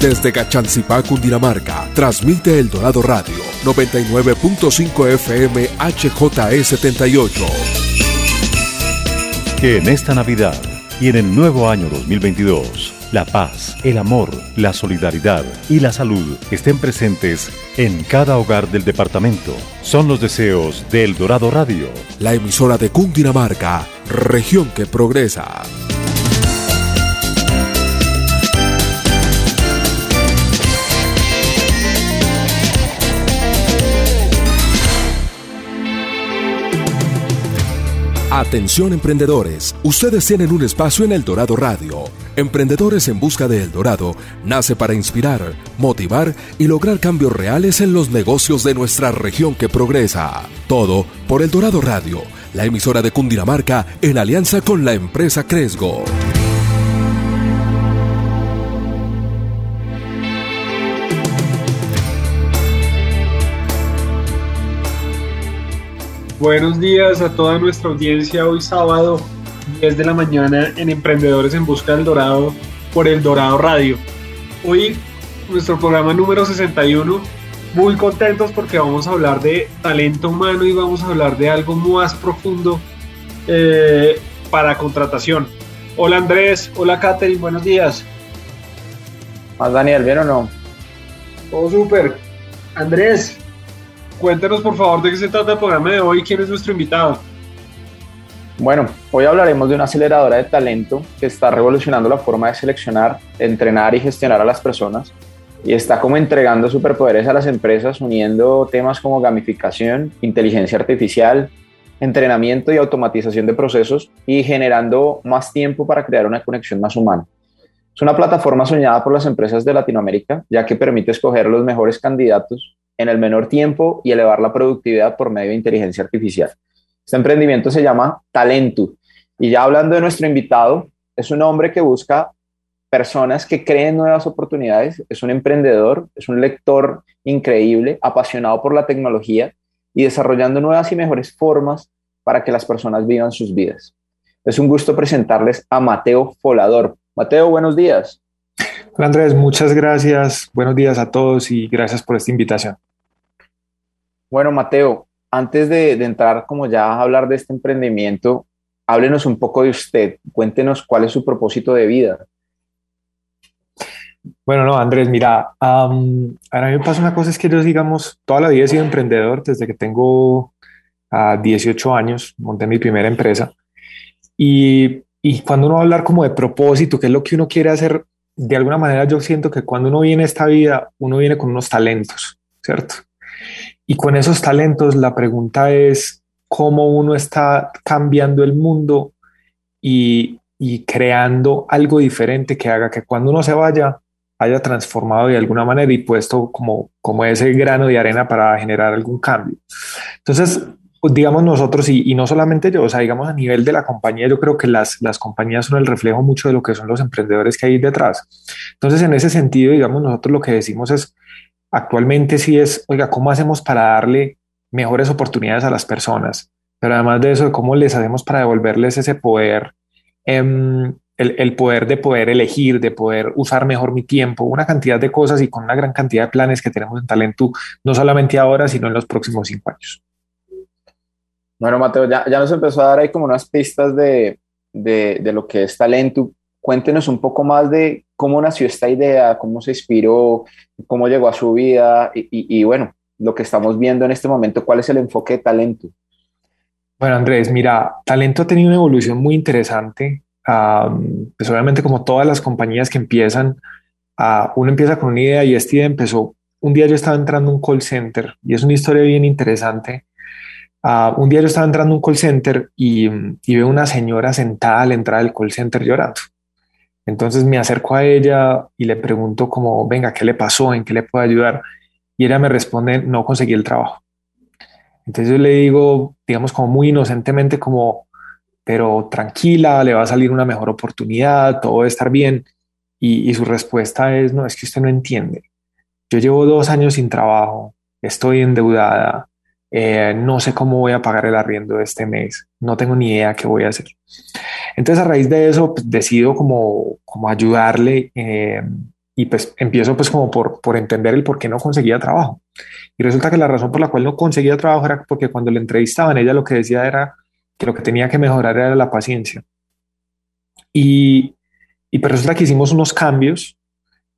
Desde Cachancipá, Cundinamarca, transmite El Dorado Radio, 99.5 FM HJS78. Que en esta Navidad y en el nuevo año 2022, la paz, el amor, la solidaridad y la salud estén presentes en cada hogar del departamento. Son los deseos de El Dorado Radio, la emisora de Cundinamarca, región que progresa. Atención emprendedores, ustedes tienen un espacio en El Dorado Radio. Emprendedores en busca de El Dorado nace para inspirar, motivar y lograr cambios reales en los negocios de nuestra región que progresa. Todo por El Dorado Radio, la emisora de Cundinamarca en alianza con la empresa Cresgo. Buenos días a toda nuestra audiencia, hoy sábado 10 de la mañana en Emprendedores en Busca del Dorado por El Dorado Radio. Hoy nuestro programa número 61, muy contentos porque vamos a hablar de talento humano y vamos a hablar de algo más profundo para contratación. Hola Andrés, hola Katherine, buenos días. Hola Daniel, ¿bien o no? Todo súper. Andrés, cuéntanos por favor de qué se trata el programa de hoy, quién es nuestro invitado. Bueno, hoy hablaremos de una aceleradora de talento que está revolucionando la forma de seleccionar, entrenar y gestionar a las personas y está como entregando superpoderes a las empresas uniendo temas como gamificación, inteligencia artificial, entrenamiento y automatización de procesos y generando más tiempo para crear una conexión más humana. Es una plataforma soñada por las empresas de Latinoamérica, ya que permite escoger los mejores candidatos en el menor tiempo y elevar la productividad por medio de inteligencia artificial. Este emprendimiento se llama Talentu. Y ya hablando de nuestro invitado, es un hombre que busca personas que creen nuevas oportunidades, es un emprendedor, es un lector increíble, apasionado por la tecnología y desarrollando nuevas y mejores formas para que las personas vivan sus vidas. Es un gusto presentarles a Mateo Folador. Mateo, buenos días. Hola Andrés, muchas gracias. Buenos días a todos y gracias por esta invitación. Bueno, Mateo, antes de entrar como ya a hablar de este emprendimiento, háblenos un poco de usted, cuéntenos cuál es su propósito de vida. Bueno, no, Andrés, mira, ahora a mí me pasa una cosa, es que yo, digamos, toda la vida he sido emprendedor, desde que tengo 18 años, monté mi primera empresa, y cuando uno va a hablar como de propósito, qué es lo que uno quiere hacer, de alguna manera yo siento que cuando uno viene a esta vida, uno viene con unos talentos, ¿cierto? Y con esos talentos la pregunta es cómo uno está cambiando el mundo y creando algo diferente que haga que cuando uno se vaya haya transformado de alguna manera y puesto como ese grano de arena para generar algún cambio. Entonces, digamos nosotros y no solamente yo, o sea, digamos a nivel de la compañía, yo creo que las compañías son el reflejo mucho de lo que son los emprendedores que hay detrás. Entonces, en ese sentido, digamos nosotros lo que decimos es, actualmente sí es, oiga, ¿cómo hacemos para darle mejores oportunidades a las personas? Pero además de eso, ¿cómo les hacemos para devolverles ese poder, el poder de poder elegir, de poder usar mejor mi tiempo? Una cantidad de cosas y con una gran cantidad de planes que tenemos en Talentu, no solamente ahora, sino en los próximos 5 años. Bueno, Mateo, ya nos empezó a dar ahí como unas pistas de lo que es Talentu. Cuéntenos un poco más de cómo nació esta idea, cómo se inspiró, cómo llegó a su vida y bueno, lo que estamos viendo en este momento, ¿cuál es el enfoque de Talentu? Bueno, Andrés, mira, Talentu ha tenido una evolución muy interesante. Pues obviamente como todas las compañías que empiezan, uno empieza con una idea y esta idea empezó. Un día yo estaba entrando a un call center y es una historia bien interesante. Un día yo estaba entrando a un call center y veo una señora sentada a la entrada del call center llorando. Entonces me acerco a ella y le pregunto como, venga, ¿qué le pasó? ¿En qué le puedo ayudar? Y ella me responde, no conseguí el trabajo. Entonces yo le digo, digamos como muy inocentemente como, pero tranquila, le va a salir una mejor oportunidad, todo va a estar bien. Y su respuesta es, no, es que usted no entiende. Yo llevo 2 años sin trabajo, estoy endeudada, no sé cómo voy a pagar el arriendo de este mes, no tengo ni idea qué voy a hacer. Entonces a raíz de eso pues, decido como ayudarle Y pues empiezo pues como por entender el por qué no conseguía trabajo. Y resulta que la razón por la cual no conseguía trabajo era porque cuando la entrevistaban, ella lo que decía era que lo que tenía que mejorar era la paciencia. Y pues resulta que hicimos unos cambios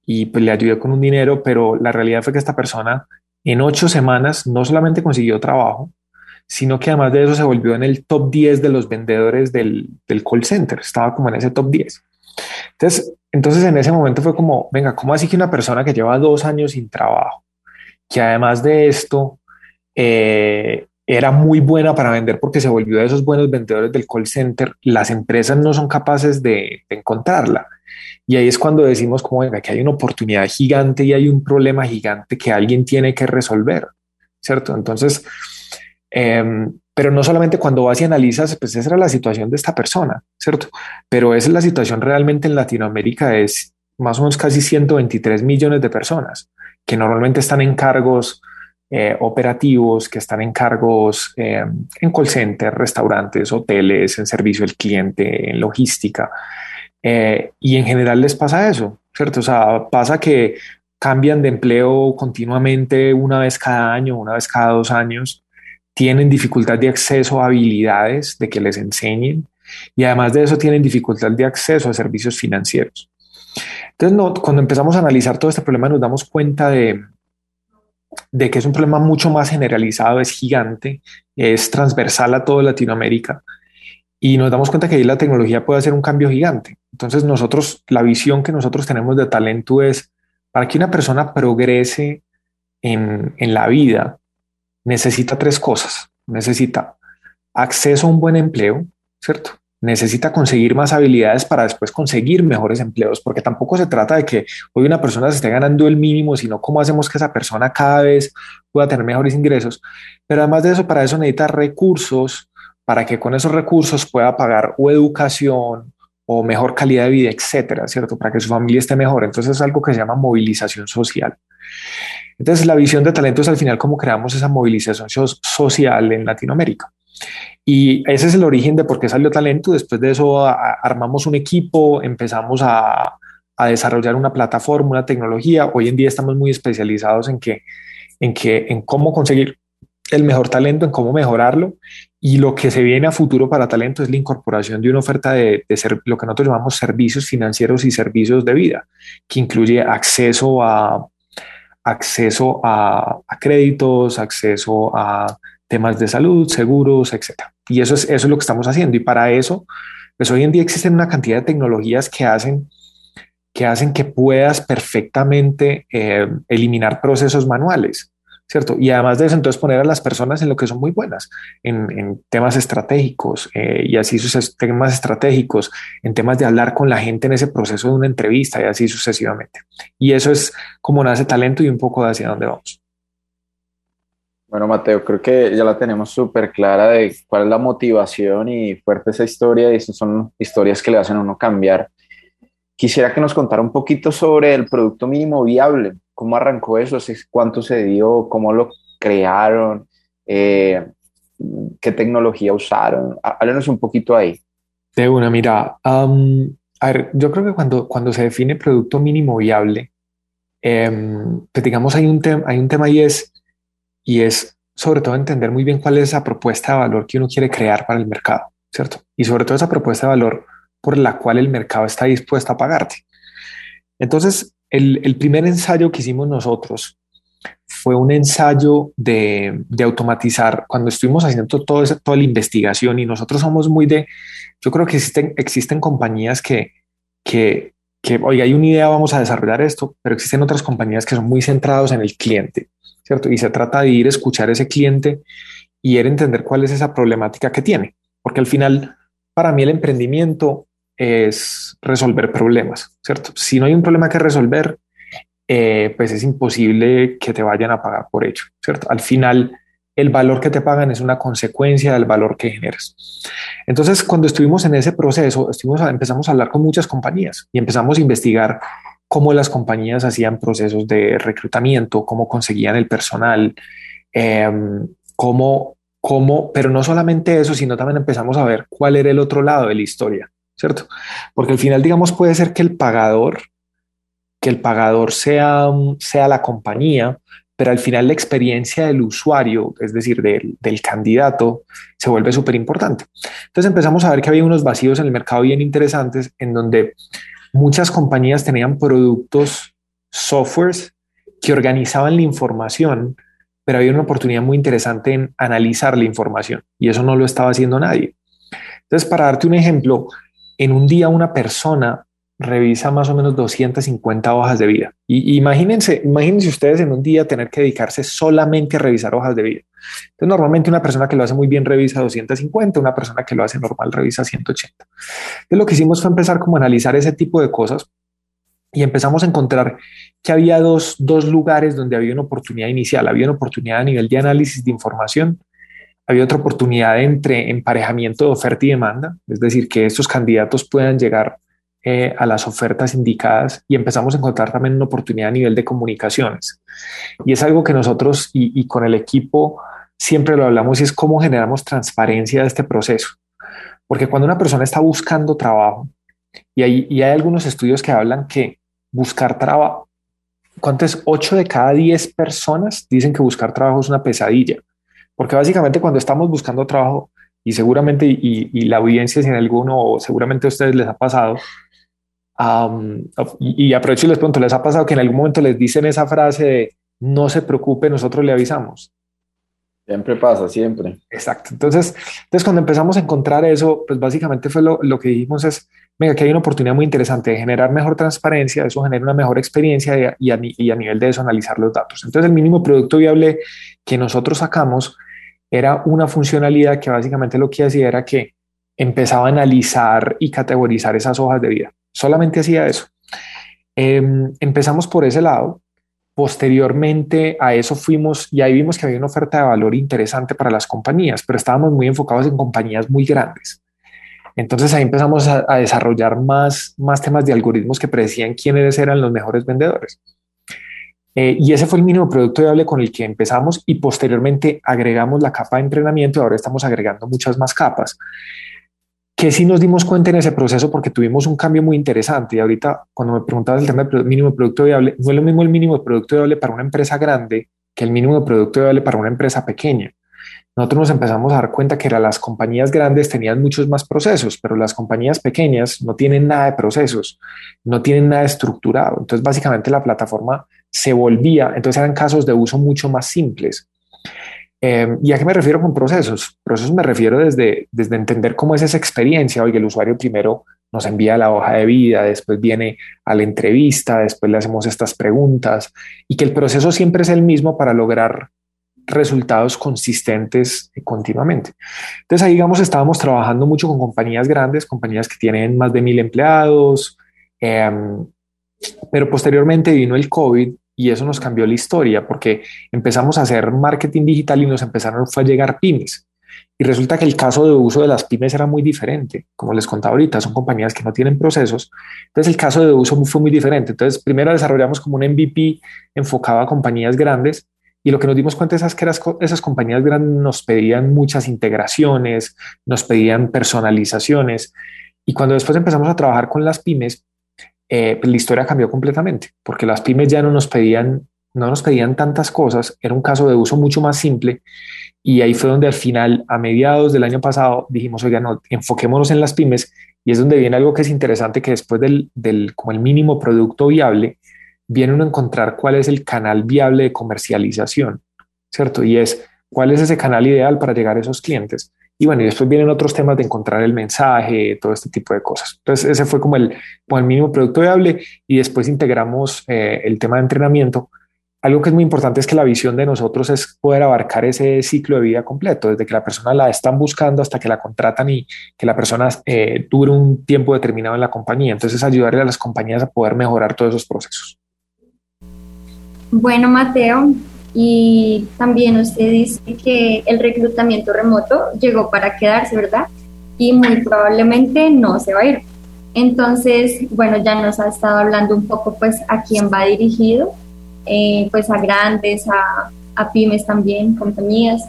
y pues le ayudé con un dinero, pero la realidad fue que esta persona en 8 semanas no solamente consiguió trabajo, sino que además de eso se volvió en el top 10 de los vendedores del call center. Estaba como en ese top 10. Entonces en ese momento fue como, venga, ¿cómo así que una persona que lleva 2 años sin trabajo, que además de esto era muy buena para vender porque se volvió de esos buenos vendedores del call center, las empresas no son capaces de encontrarla? Y ahí es cuando decimos como, venga, que hay una oportunidad gigante y hay un problema gigante que alguien tiene que resolver, ¿cierto? Entonces, pero no solamente cuando vas y analizas, pues esa era la situación de esta persona, ¿cierto? Pero esa es la situación realmente en Latinoamérica, es más o menos casi 123 millones de personas que normalmente están en cargos operativos, que están en cargos en call center, restaurantes, hoteles, en servicio al cliente, en logística. Y en general les pasa eso, ¿cierto? O sea, pasa que cambian de empleo continuamente, una vez cada año, una vez cada 2 años, tienen dificultad de acceso a habilidades de que les enseñen y además de eso tienen dificultad de acceso a servicios financieros. Entonces, cuando empezamos a analizar todo este problema nos damos cuenta de que es un problema mucho más generalizado, es gigante, es transversal a toda Latinoamérica. Y nos damos cuenta que ahí la tecnología puede hacer un cambio gigante. Entonces nosotros, la visión que nosotros tenemos de Talentu es, para que una persona progrese en la vida, necesita 3 cosas. Necesita acceso a un buen empleo, ¿cierto? Necesita conseguir más habilidades para después conseguir mejores empleos, porque tampoco se trata de que hoy una persona se esté ganando el mínimo, sino cómo hacemos que esa persona cada vez pueda tener mejores ingresos. Pero además de eso, para eso necesita recursos, para que con esos recursos pueda pagar o educación o mejor calidad de vida, etcétera, ¿cierto? Para que su familia esté mejor. Entonces es algo que se llama movilización social. Entonces la visión de Talentu es al final cómo creamos esa movilización social en Latinoamérica. Y ese es el origen de por qué salió Talentu. Después de eso armamos un equipo, empezamos a desarrollar una plataforma, una tecnología. Hoy en día estamos muy especializados en cómo conseguir el mejor talento, en cómo mejorarlo, y lo que se viene a futuro para Talentu es la incorporación de una oferta de lo que nosotros llamamos servicios financieros y servicios de vida, que incluye acceso a créditos, acceso a temas de salud, seguros, etcétera. Y eso es lo que estamos haciendo. Y para eso, pues hoy en día existen una cantidad de tecnologías que hacen que puedas perfectamente eliminar procesos manuales, ¿cierto? Y además de eso, entonces poner a las personas en lo que son muy buenas, en temas estratégicos y así temas estratégicos, en temas de hablar con la gente en ese proceso de una entrevista y así sucesivamente. Y eso es como nace Talentu y un poco de hacia dónde vamos. Bueno, Mateo, creo que ya la tenemos súper clara de cuál es la motivación y fuerte esa historia, y esas son historias que le hacen a uno cambiar. Quisiera que nos contara un poquito sobre el producto mínimo viable. ¿Cómo arrancó eso? ¿Cuánto se dio? ¿Cómo lo crearon? ¿Qué tecnología usaron? Háblanos un poquito ahí. De una, mira, a ver, yo creo que cuando se define producto mínimo viable, pues digamos hay un tema y es sobre todo entender muy bien cuál es esa propuesta de valor que uno quiere crear para el mercado, ¿cierto? Y sobre todo esa propuesta de valor por la cual el mercado está dispuesto a pagarte. Entonces, el primer ensayo que hicimos nosotros fue un ensayo de automatizar. Cuando estuvimos haciendo toda la investigación, y nosotros somos muy yo creo que existen compañías que oiga, hay una idea, vamos a desarrollar esto, pero existen otras compañías que son muy centradas en el cliente, ¿cierto? Y se trata de ir a escuchar a ese cliente y ir a entender cuál es esa problemática que tiene, porque al final, para mí el emprendimiento es resolver problemas, ¿cierto? Si no hay un problema que resolver, pues es imposible que te vayan a pagar por ello, ¿cierto? Al final, el valor que te pagan es una consecuencia del valor que generas. Entonces, cuando estuvimos en ese proceso, empezamos a hablar con muchas compañías y empezamos a investigar cómo las compañías hacían procesos de reclutamiento, cómo conseguían el personal, pero no solamente eso, sino también empezamos a ver cuál era el otro lado de la historia, ¿cierto? Porque al final, digamos, puede ser que el pagador que el pagador sea la compañía, pero al final la experiencia del usuario, es decir, del candidato, se vuelve súper importante. Entonces empezamos a ver que había unos vacíos en el mercado bien interesantes en donde muchas compañías tenían productos, softwares que organizaban la información, pero había una oportunidad muy interesante en analizar la información y eso no lo estaba haciendo nadie. Entonces, para darte un ejemplo, en un día una persona revisa más o menos 250 hojas de vida. Y imagínense ustedes en un día tener que dedicarse solamente a revisar hojas de vida. Entonces, normalmente una persona que lo hace muy bien revisa 250, una persona que lo hace normal revisa 180. Entonces, lo que hicimos fue empezar como a analizar ese tipo de cosas y empezamos a encontrar que había dos lugares donde había una oportunidad inicial. Había una oportunidad a nivel de análisis de información, había otra oportunidad entre emparejamiento de oferta y demanda, es decir, que estos candidatos puedan llegar a las ofertas indicadas, y empezamos a encontrar también una oportunidad a nivel de comunicaciones. Y es algo que nosotros y con el equipo siempre lo hablamos, y es cómo generamos transparencia de este proceso. Porque cuando una persona está buscando trabajo, y hay algunos estudios que hablan que buscar trabajo, ¿cuánto es? 8 de cada 10 personas dicen que buscar trabajo es una pesadilla. Porque básicamente cuando estamos buscando trabajo, y seguramente, y la audiencia, si en alguno, o seguramente a ustedes les ha pasado, y aprovecho y les pregunto, ¿les ha pasado que en algún momento les dicen esa frase de no se preocupe, nosotros le avisamos? Siempre pasa, siempre. Exacto. Entonces cuando empezamos a encontrar eso, pues básicamente fue lo que dijimos es, venga, que hay una oportunidad muy interesante de generar mejor transparencia, eso genera una mejor experiencia y a nivel de eso analizar los datos. Entonces el mínimo producto viable que nosotros sacamos era una funcionalidad que básicamente lo que hacía era que empezaba a analizar y categorizar esas hojas de vida. Solamente hacía eso. Empezamos por ese lado. Posteriormente a eso fuimos y ahí vimos que había una oferta de valor interesante para las compañías, pero estábamos muy enfocados en compañías muy grandes. Entonces ahí empezamos a desarrollar más temas de algoritmos que predecían quiénes eran los mejores vendedores. Y ese fue el mínimo producto viable con el que empezamos y posteriormente agregamos la capa de entrenamiento y ahora estamos agregando muchas más capas. Que sí nos dimos cuenta en ese proceso porque tuvimos un cambio muy interesante. Y ahorita cuando me preguntabas el tema del mínimo producto viable, no es lo mismo el mínimo producto viable para una empresa grande que el mínimo producto viable para una empresa pequeña. Nosotros nos empezamos a dar cuenta que las compañías grandes tenían muchos más procesos, pero las compañías pequeñas no tienen nada de procesos, no tienen nada estructurado. Entonces, básicamente la plataforma se volvía, entonces eran casos de uso mucho más simples. ¿Y a qué me refiero con procesos? Procesos me refiero desde entender cómo es esa experiencia. Oye, el usuario primero nos envía la hoja de vida, después viene a la entrevista, después le hacemos estas preguntas y que el proceso siempre es el mismo para lograr resultados consistentes continuamente. Entonces ahí, digamos, estábamos trabajando mucho con compañías grandes, compañías que tienen más de 1000 empleados, pero posteriormente vino el COVID y eso nos cambió la historia porque empezamos a hacer marketing digital y nos empezaron a llegar pymes. Y resulta que el caso de uso de las pymes era muy diferente. Como les contaba ahorita, son compañías que no tienen procesos. Entonces el caso de uso fue muy diferente. Entonces primero desarrollamos como un MVP enfocado a compañías grandes. Y lo que nos dimos cuenta es que esas compañías grandes nos pedían muchas integraciones, nos pedían personalizaciones. Y cuando después empezamos a trabajar con las pymes, la historia cambió completamente, porque las pymes ya no nos pedían tantas cosas. Era un caso de uso mucho más simple. Y ahí fue donde al final, a mediados del año pasado, dijimos, oiga, no, enfoquémonos en las pymes. Y es donde viene algo que es interesante, que después como el mínimo producto viable, viene uno a encontrar cuál es el canal viable de comercialización, ¿cierto? Y es cuál es ese canal ideal para llegar a esos clientes. Y bueno, y después vienen otros temas de encontrar el mensaje, todo este tipo de cosas. Entonces ese fue como el mínimo producto viable y después integramos el tema de entrenamiento. Algo que es muy importante es que la visión de nosotros es poder abarcar ese ciclo de vida completo, desde que la persona la están buscando hasta que la contratan y que la persona dure un tiempo determinado en la compañía. Entonces ayudarle a las compañías a poder mejorar todos esos procesos. Bueno, Mateo, y también usted dice que el reclutamiento remoto llegó para quedarse, ¿verdad? Y muy probablemente no se va a ir. Entonces, bueno, ya nos ha estado hablando un poco, pues, a quién va dirigido, pues a grandes, a pymes también, compañías.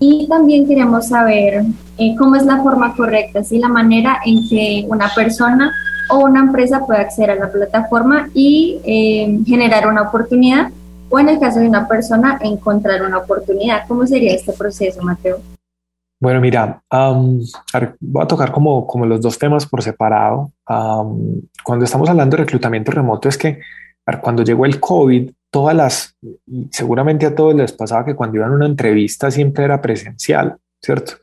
Y también queremos saber cómo es la forma correcta, ¿sí? La manera en que una persona o una empresa puede acceder a la plataforma y generar una oportunidad, o en el caso de una persona, encontrar una oportunidad. ¿Cómo sería este proceso, Mateo? Bueno, mira, voy a tocar como los dos temas por separado. Cuando estamos hablando de reclutamiento remoto, es que cuando llegó el COVID, seguramente a todos les pasaba que cuando iban a una entrevista siempre era presencial, ¿cierto?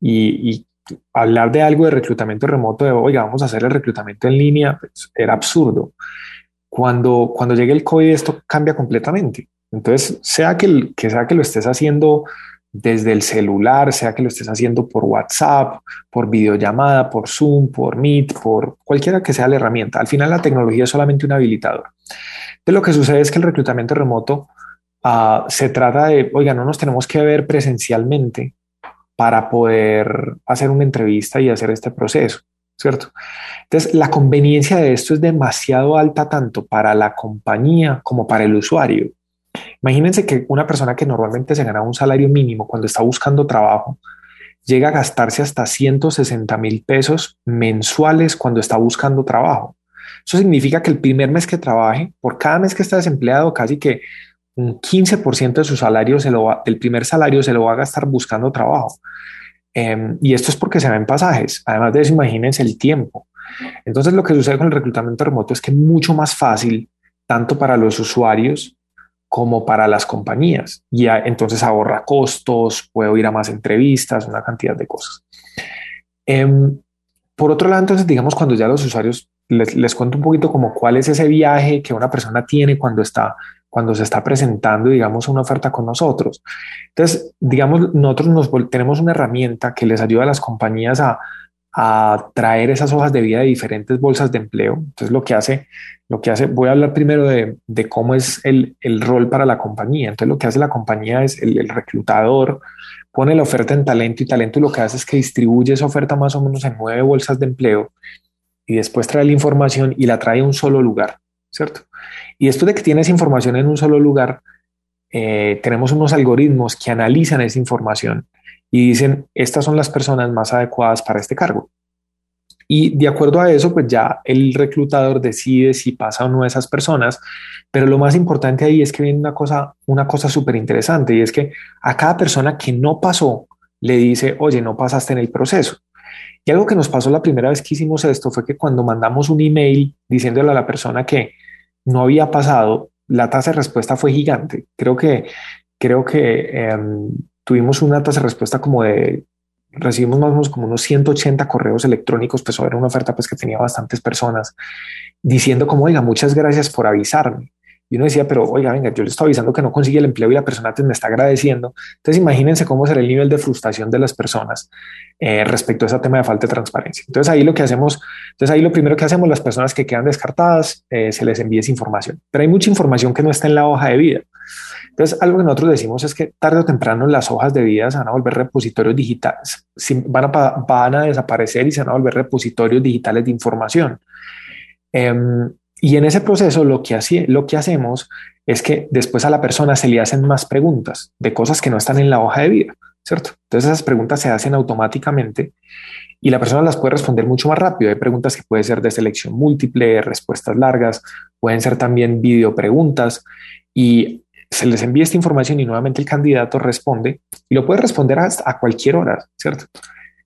Y hablar de algo de reclutamiento remoto, oiga, vamos a hacer el reclutamiento en línea, pues, era absurdo. Cuando llegue el COVID esto cambia completamente. Entonces, sea que lo estés haciendo desde el celular, sea que lo estés haciendo por WhatsApp, por videollamada, por Zoom, por Meet, por cualquiera que sea la herramienta. Al final la tecnología es solamente un habilitador. Entonces lo que sucede es que el reclutamiento remoto se trata de, oiga, no nos tenemos que ver presencialmente para poder hacer una entrevista y hacer este proceso, ¿cierto? Entonces la conveniencia de esto es demasiado alta tanto para la compañía como para el usuario. Imagínense que una persona que normalmente se gana un salario mínimo cuando está buscando trabajo llega a gastarse hasta 160,000 pesos mensuales cuando está buscando trabajo. Eso significa que el primer mes que trabaje, por cada mes que está desempleado, casi que un 15% de su salario del primer salario se lo va a gastar buscando trabajo. Y esto es porque se ven pasajes. Además de eso, imagínense el tiempo. Entonces, lo que sucede con el reclutamiento remoto es que es mucho más fácil, tanto para los usuarios como para las compañías. Y entonces ahorra costos, puedo ir a más entrevistas, una cantidad de cosas. Por otro lado, entonces, digamos, cuando ya los usuarios, les cuento un poquito como cuál es ese viaje que una persona tiene cuando se está presentando, digamos, una oferta con nosotros. Entonces, digamos, nosotros tenemos una herramienta que les ayuda a las compañías a traer esas hojas de vida de diferentes bolsas de empleo. Entonces, voy a hablar primero de cómo es el rol para la compañía. Entonces, lo que hace la compañía es el reclutador pone la oferta en Talentu, y Talentu lo que hace es que distribuye esa oferta más o menos en 9 bolsas de empleo y después trae la información y la trae a un solo lugar, ¿cierto? Y después de que tiene esa información en un solo lugar, tenemos unos algoritmos que analizan esa información y dicen, estas son las personas más adecuadas para este cargo. Y de acuerdo a eso, pues ya el reclutador decide si pasa o no a esas personas. Pero lo más importante ahí es que viene una cosa súper interesante, y es que a cada persona que no pasó le dice, oye, no pasaste en el proceso. Y algo que nos pasó la primera vez que hicimos esto fue que cuando mandamos un email diciéndole a la persona que no había pasado, la tasa de respuesta fue gigante. Creo que tuvimos una tasa de respuesta recibimos más o menos como unos 180 correos electrónicos, pues era una oferta pues que tenía bastantes personas diciendo como, oiga, muchas gracias por avisarme. Y uno decía, pero oiga, venga, yo le estoy avisando que no consigue el empleo y la persona me está agradeciendo. Entonces imagínense cómo será el nivel de frustración de las personas respecto a ese tema de falta de transparencia. Entonces ahí lo primero que hacemos, las personas que quedan descartadas, se les envía esa información. Pero hay mucha información que no está en la hoja de vida. Entonces algo que nosotros decimos es que tarde o temprano las hojas de vida se van a volver repositorios digitales, van a desaparecer y se van a volver repositorios digitales de información. Y en ese proceso lo que hacemos es que después a la persona se le hacen más preguntas de cosas que no están en la hoja de vida, ¿cierto? Entonces esas preguntas se hacen automáticamente y la persona las puede responder mucho más rápido. Hay preguntas que pueden ser de selección múltiple, respuestas largas, pueden ser también video preguntas, y se les envía esta información y nuevamente el candidato responde, y lo puede responder hasta a cualquier hora, ¿cierto?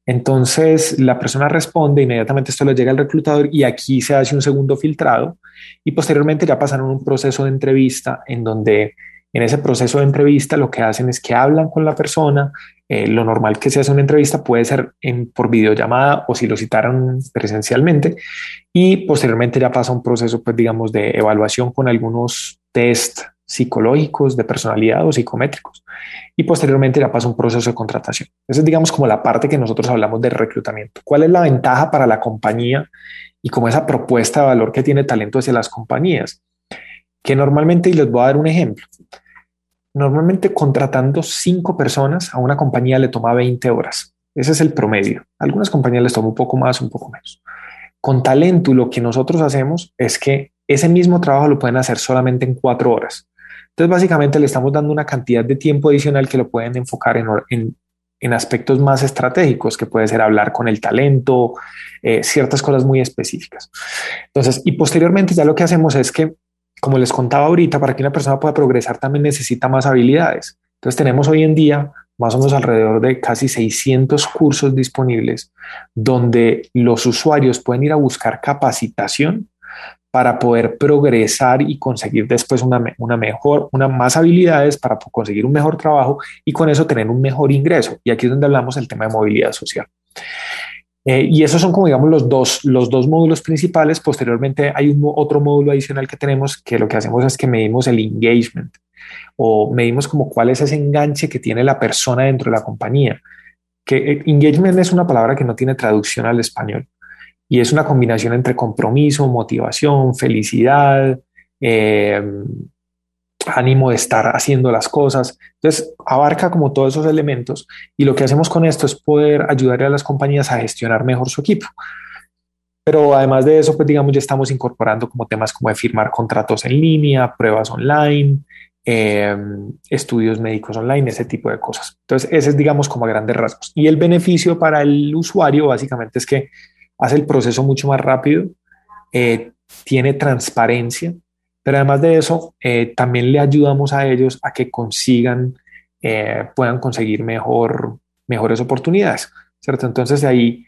Entonces la persona responde, inmediatamente esto le llega al reclutador y aquí se hace un segundo filtrado y posteriormente ya pasaron un proceso de entrevista en donde en ese proceso de entrevista lo que hacen es que hablan con la persona. Lo normal que se hace una entrevista puede ser por videollamada o si lo citaron presencialmente, y posteriormente ya pasa un proceso pues digamos de evaluación con algunos test psicológicos, de personalidad o psicométricos, y posteriormente ya pasa un proceso de contratación. Esa es digamos como la parte que nosotros hablamos de reclutamiento. ¿Cuál es la ventaja para la compañía y como esa propuesta de valor que tiene Talentu hacia las compañías? Que normalmente, y les voy a dar un ejemplo, normalmente contratando 5 personas a una compañía le toma 20 horas. Ese es el promedio. A algunas compañías les toma un poco más, un poco menos. Con Talentu lo que nosotros hacemos es que ese mismo trabajo lo pueden hacer solamente en 4 horas. Entonces, básicamente le estamos dando una cantidad de tiempo adicional que lo pueden enfocar en, en, en aspectos más estratégicos, que puede ser hablar con el talento, ciertas cosas muy específicas. Entonces, y posteriormente ya lo que hacemos es que, como les contaba ahorita, para que una persona pueda progresar también necesita más habilidades. Entonces tenemos hoy en día más o menos alrededor de casi 600 cursos disponibles donde los usuarios pueden ir a buscar capacitación para poder progresar y conseguir después más habilidades para conseguir un mejor trabajo y con eso tener un mejor ingreso. Y aquí es donde hablamos del tema de movilidad social. Y esos son como digamos los dos módulos principales. Posteriormente hay otro módulo adicional que tenemos, que lo que hacemos es que medimos el engagement o medimos como cuál es ese enganche que tiene la persona dentro de la compañía. Que engagement es una palabra que no tiene traducción al español y es una combinación entre compromiso, motivación, felicidad, ánimo de estar haciendo las cosas. Entonces abarca como todos esos elementos y lo que hacemos con esto es poder ayudar a las compañías a gestionar mejor su equipo. Pero además de eso, pues digamos, ya estamos incorporando como temas como de firmar contratos en línea, pruebas online, estudios médicos online, ese tipo de cosas. Entonces ese es digamos como a grandes rasgos. Y el beneficio para el usuario básicamente es que hace el proceso mucho más rápido, tiene transparencia. Pero además de eso, también le ayudamos a ellos a que puedan conseguir mejores oportunidades, ¿cierto? Entonces de ahí,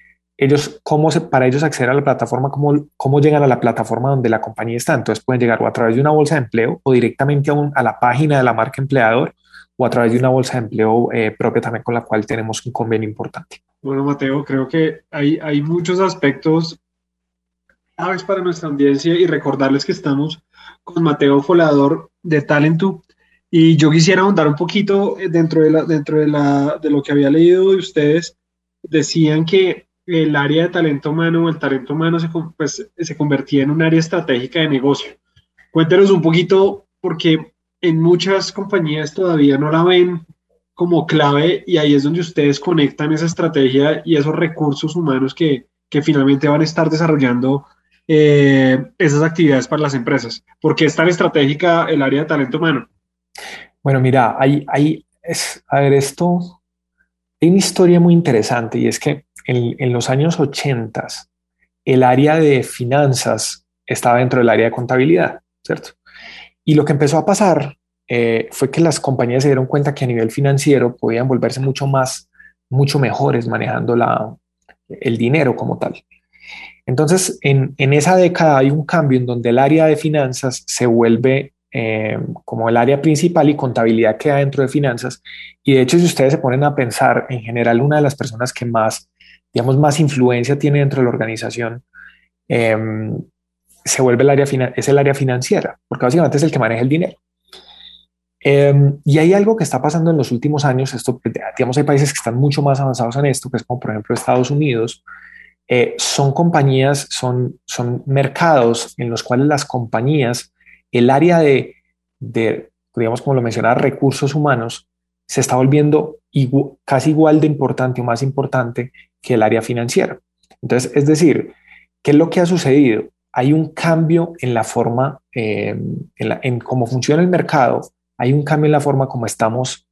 para ellos acceder a la plataforma, ¿cómo llegan a la plataforma donde la compañía está? Entonces pueden llegar o a través de una bolsa de empleo o directamente a la página de la marca empleador o a través de una bolsa de empleo propia también con la cual tenemos un convenio importante. Bueno, Mateo, creo que hay muchos aspectos claves para nuestra audiencia y recordarles que estamos con Mateo Folador de Talentu y yo quisiera ahondar un poquito dentro de lo que había leído de ustedes. Decían que el área de talento humano o el talento humano se convertía en un área estratégica de negocio. Cuéntenos un poquito, porque en muchas compañías todavía no la ven como clave y ahí es donde ustedes conectan esa estrategia y esos recursos humanos que finalmente van a estar desarrollando esas actividades para las empresas. ¿Por qué es tan estratégica el área de talento humano? Bueno, mira, hay una historia muy interesante y es que en los años 80 el área de finanzas estaba dentro del área de contabilidad, ¿cierto? Y lo que empezó a pasar fue que las compañías se dieron cuenta que a nivel financiero podían volverse mucho mejores manejando el dinero como tal. Entonces, en esa década hay un cambio en donde el área de finanzas se vuelve como el área principal y contabilidad queda dentro de finanzas. Y de hecho, si ustedes se ponen a pensar, en general, una de las personas que más influencia tiene dentro de la organización es el área financiera, porque básicamente es el que maneja el dinero. Y hay algo que está pasando en los últimos años. Esto, digamos, hay países que están mucho más avanzados en esto, que es como, por ejemplo, Estados Unidos. Son mercados en los cuales las compañías, el área de digamos, como lo mencionaba, recursos humanos, se está volviendo casi igual de importante o más importante que el área financiera. Entonces, es decir, ¿qué es lo que ha sucedido? Hay un cambio en la forma, en cómo funciona el mercado, hay un cambio en la forma como estamos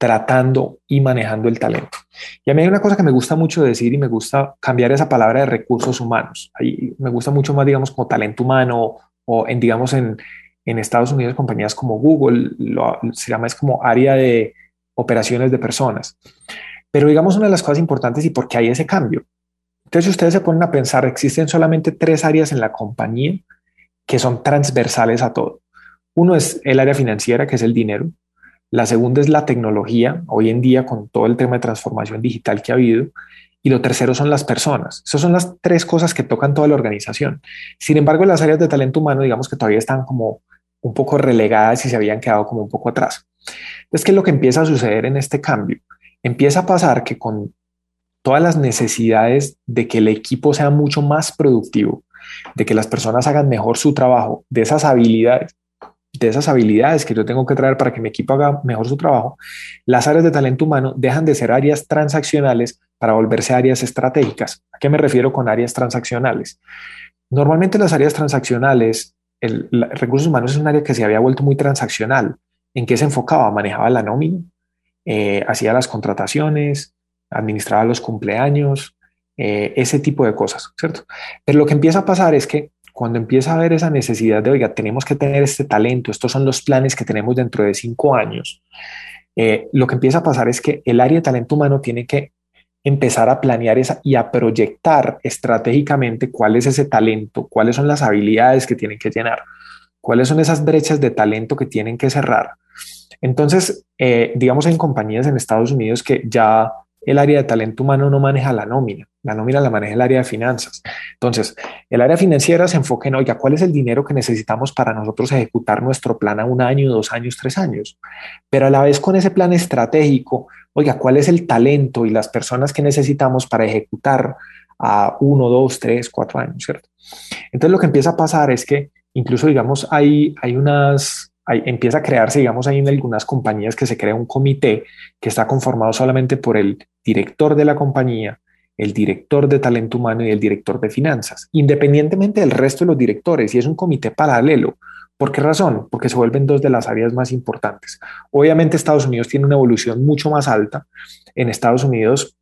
tratando y manejando el talento. Y a mí hay una cosa que me gusta mucho decir y me gusta cambiar esa palabra de recursos humanos. Ahí me gusta mucho más, digamos, como talento humano o en Estados Unidos compañías como Google se llama es como área de operaciones de personas. Pero digamos una de las cosas importantes y por qué hay ese cambio. Entonces si ustedes se ponen a pensar, existen solamente 3 áreas en la compañía que son transversales a todo. Uno es el área financiera, que es el dinero. La segunda es la tecnología, hoy en día con todo el tema de transformación digital que ha habido. Y lo tercero son las personas. Esas son las 3 cosas que tocan toda la organización. Sin embargo, las áreas de talento humano, digamos que todavía están como un poco relegadas y se habían quedado como un poco atrás. Entonces, ¿qué es lo que empieza a suceder en este cambio? Empieza a pasar que con todas las necesidades de que el equipo sea mucho más productivo, de que las personas hagan mejor su trabajo, de esas habilidades que yo tengo que traer para que mi equipo haga mejor su trabajo, las áreas de talento humano dejan de ser áreas transaccionales para volverse áreas estratégicas. ¿A qué me refiero con áreas transaccionales? Normalmente las áreas transaccionales, el recursos humanos es un área que se había vuelto muy transaccional. ¿En qué se enfocaba? Manejaba la nómina, hacía las contrataciones, administraba los cumpleaños, ese tipo de cosas, ¿cierto? Pero lo que empieza a pasar es que cuando empieza a haber esa necesidad de, oiga, tenemos que tener este talento, estos son los planes que tenemos dentro de 5 años, lo que empieza a pasar es que el área de talento humano tiene que empezar a planear esa y a proyectar estratégicamente cuál es ese talento, cuáles son las habilidades que tienen que llenar, cuáles son esas brechas de talento que tienen que cerrar. Entonces, digamos, en compañías en Estados Unidos que ya el área de talento humano no maneja la nómina la maneja el área de finanzas. Entonces, el área financiera se enfoca en, oiga, ¿cuál es el dinero que necesitamos para nosotros ejecutar nuestro plan a 1 año, 2 años, 3 años? Pero a la vez con ese plan estratégico, oiga, ¿cuál es el talento y las personas que necesitamos para ejecutar a 1, 2, 3, 4 años, ¿cierto? Entonces, lo que empieza a pasar es que incluso, digamos, empieza a crearse, digamos, ahí en algunas compañías que se crea un comité que está conformado solamente por el director de la compañía, el director de talento humano y el director de finanzas, independientemente del resto de los directores, y es un comité paralelo. ¿Por qué razón? Porque se vuelven 2 de las áreas más importantes. Obviamente Estados Unidos tiene una evolución mucho más alta. En Estados Unidos,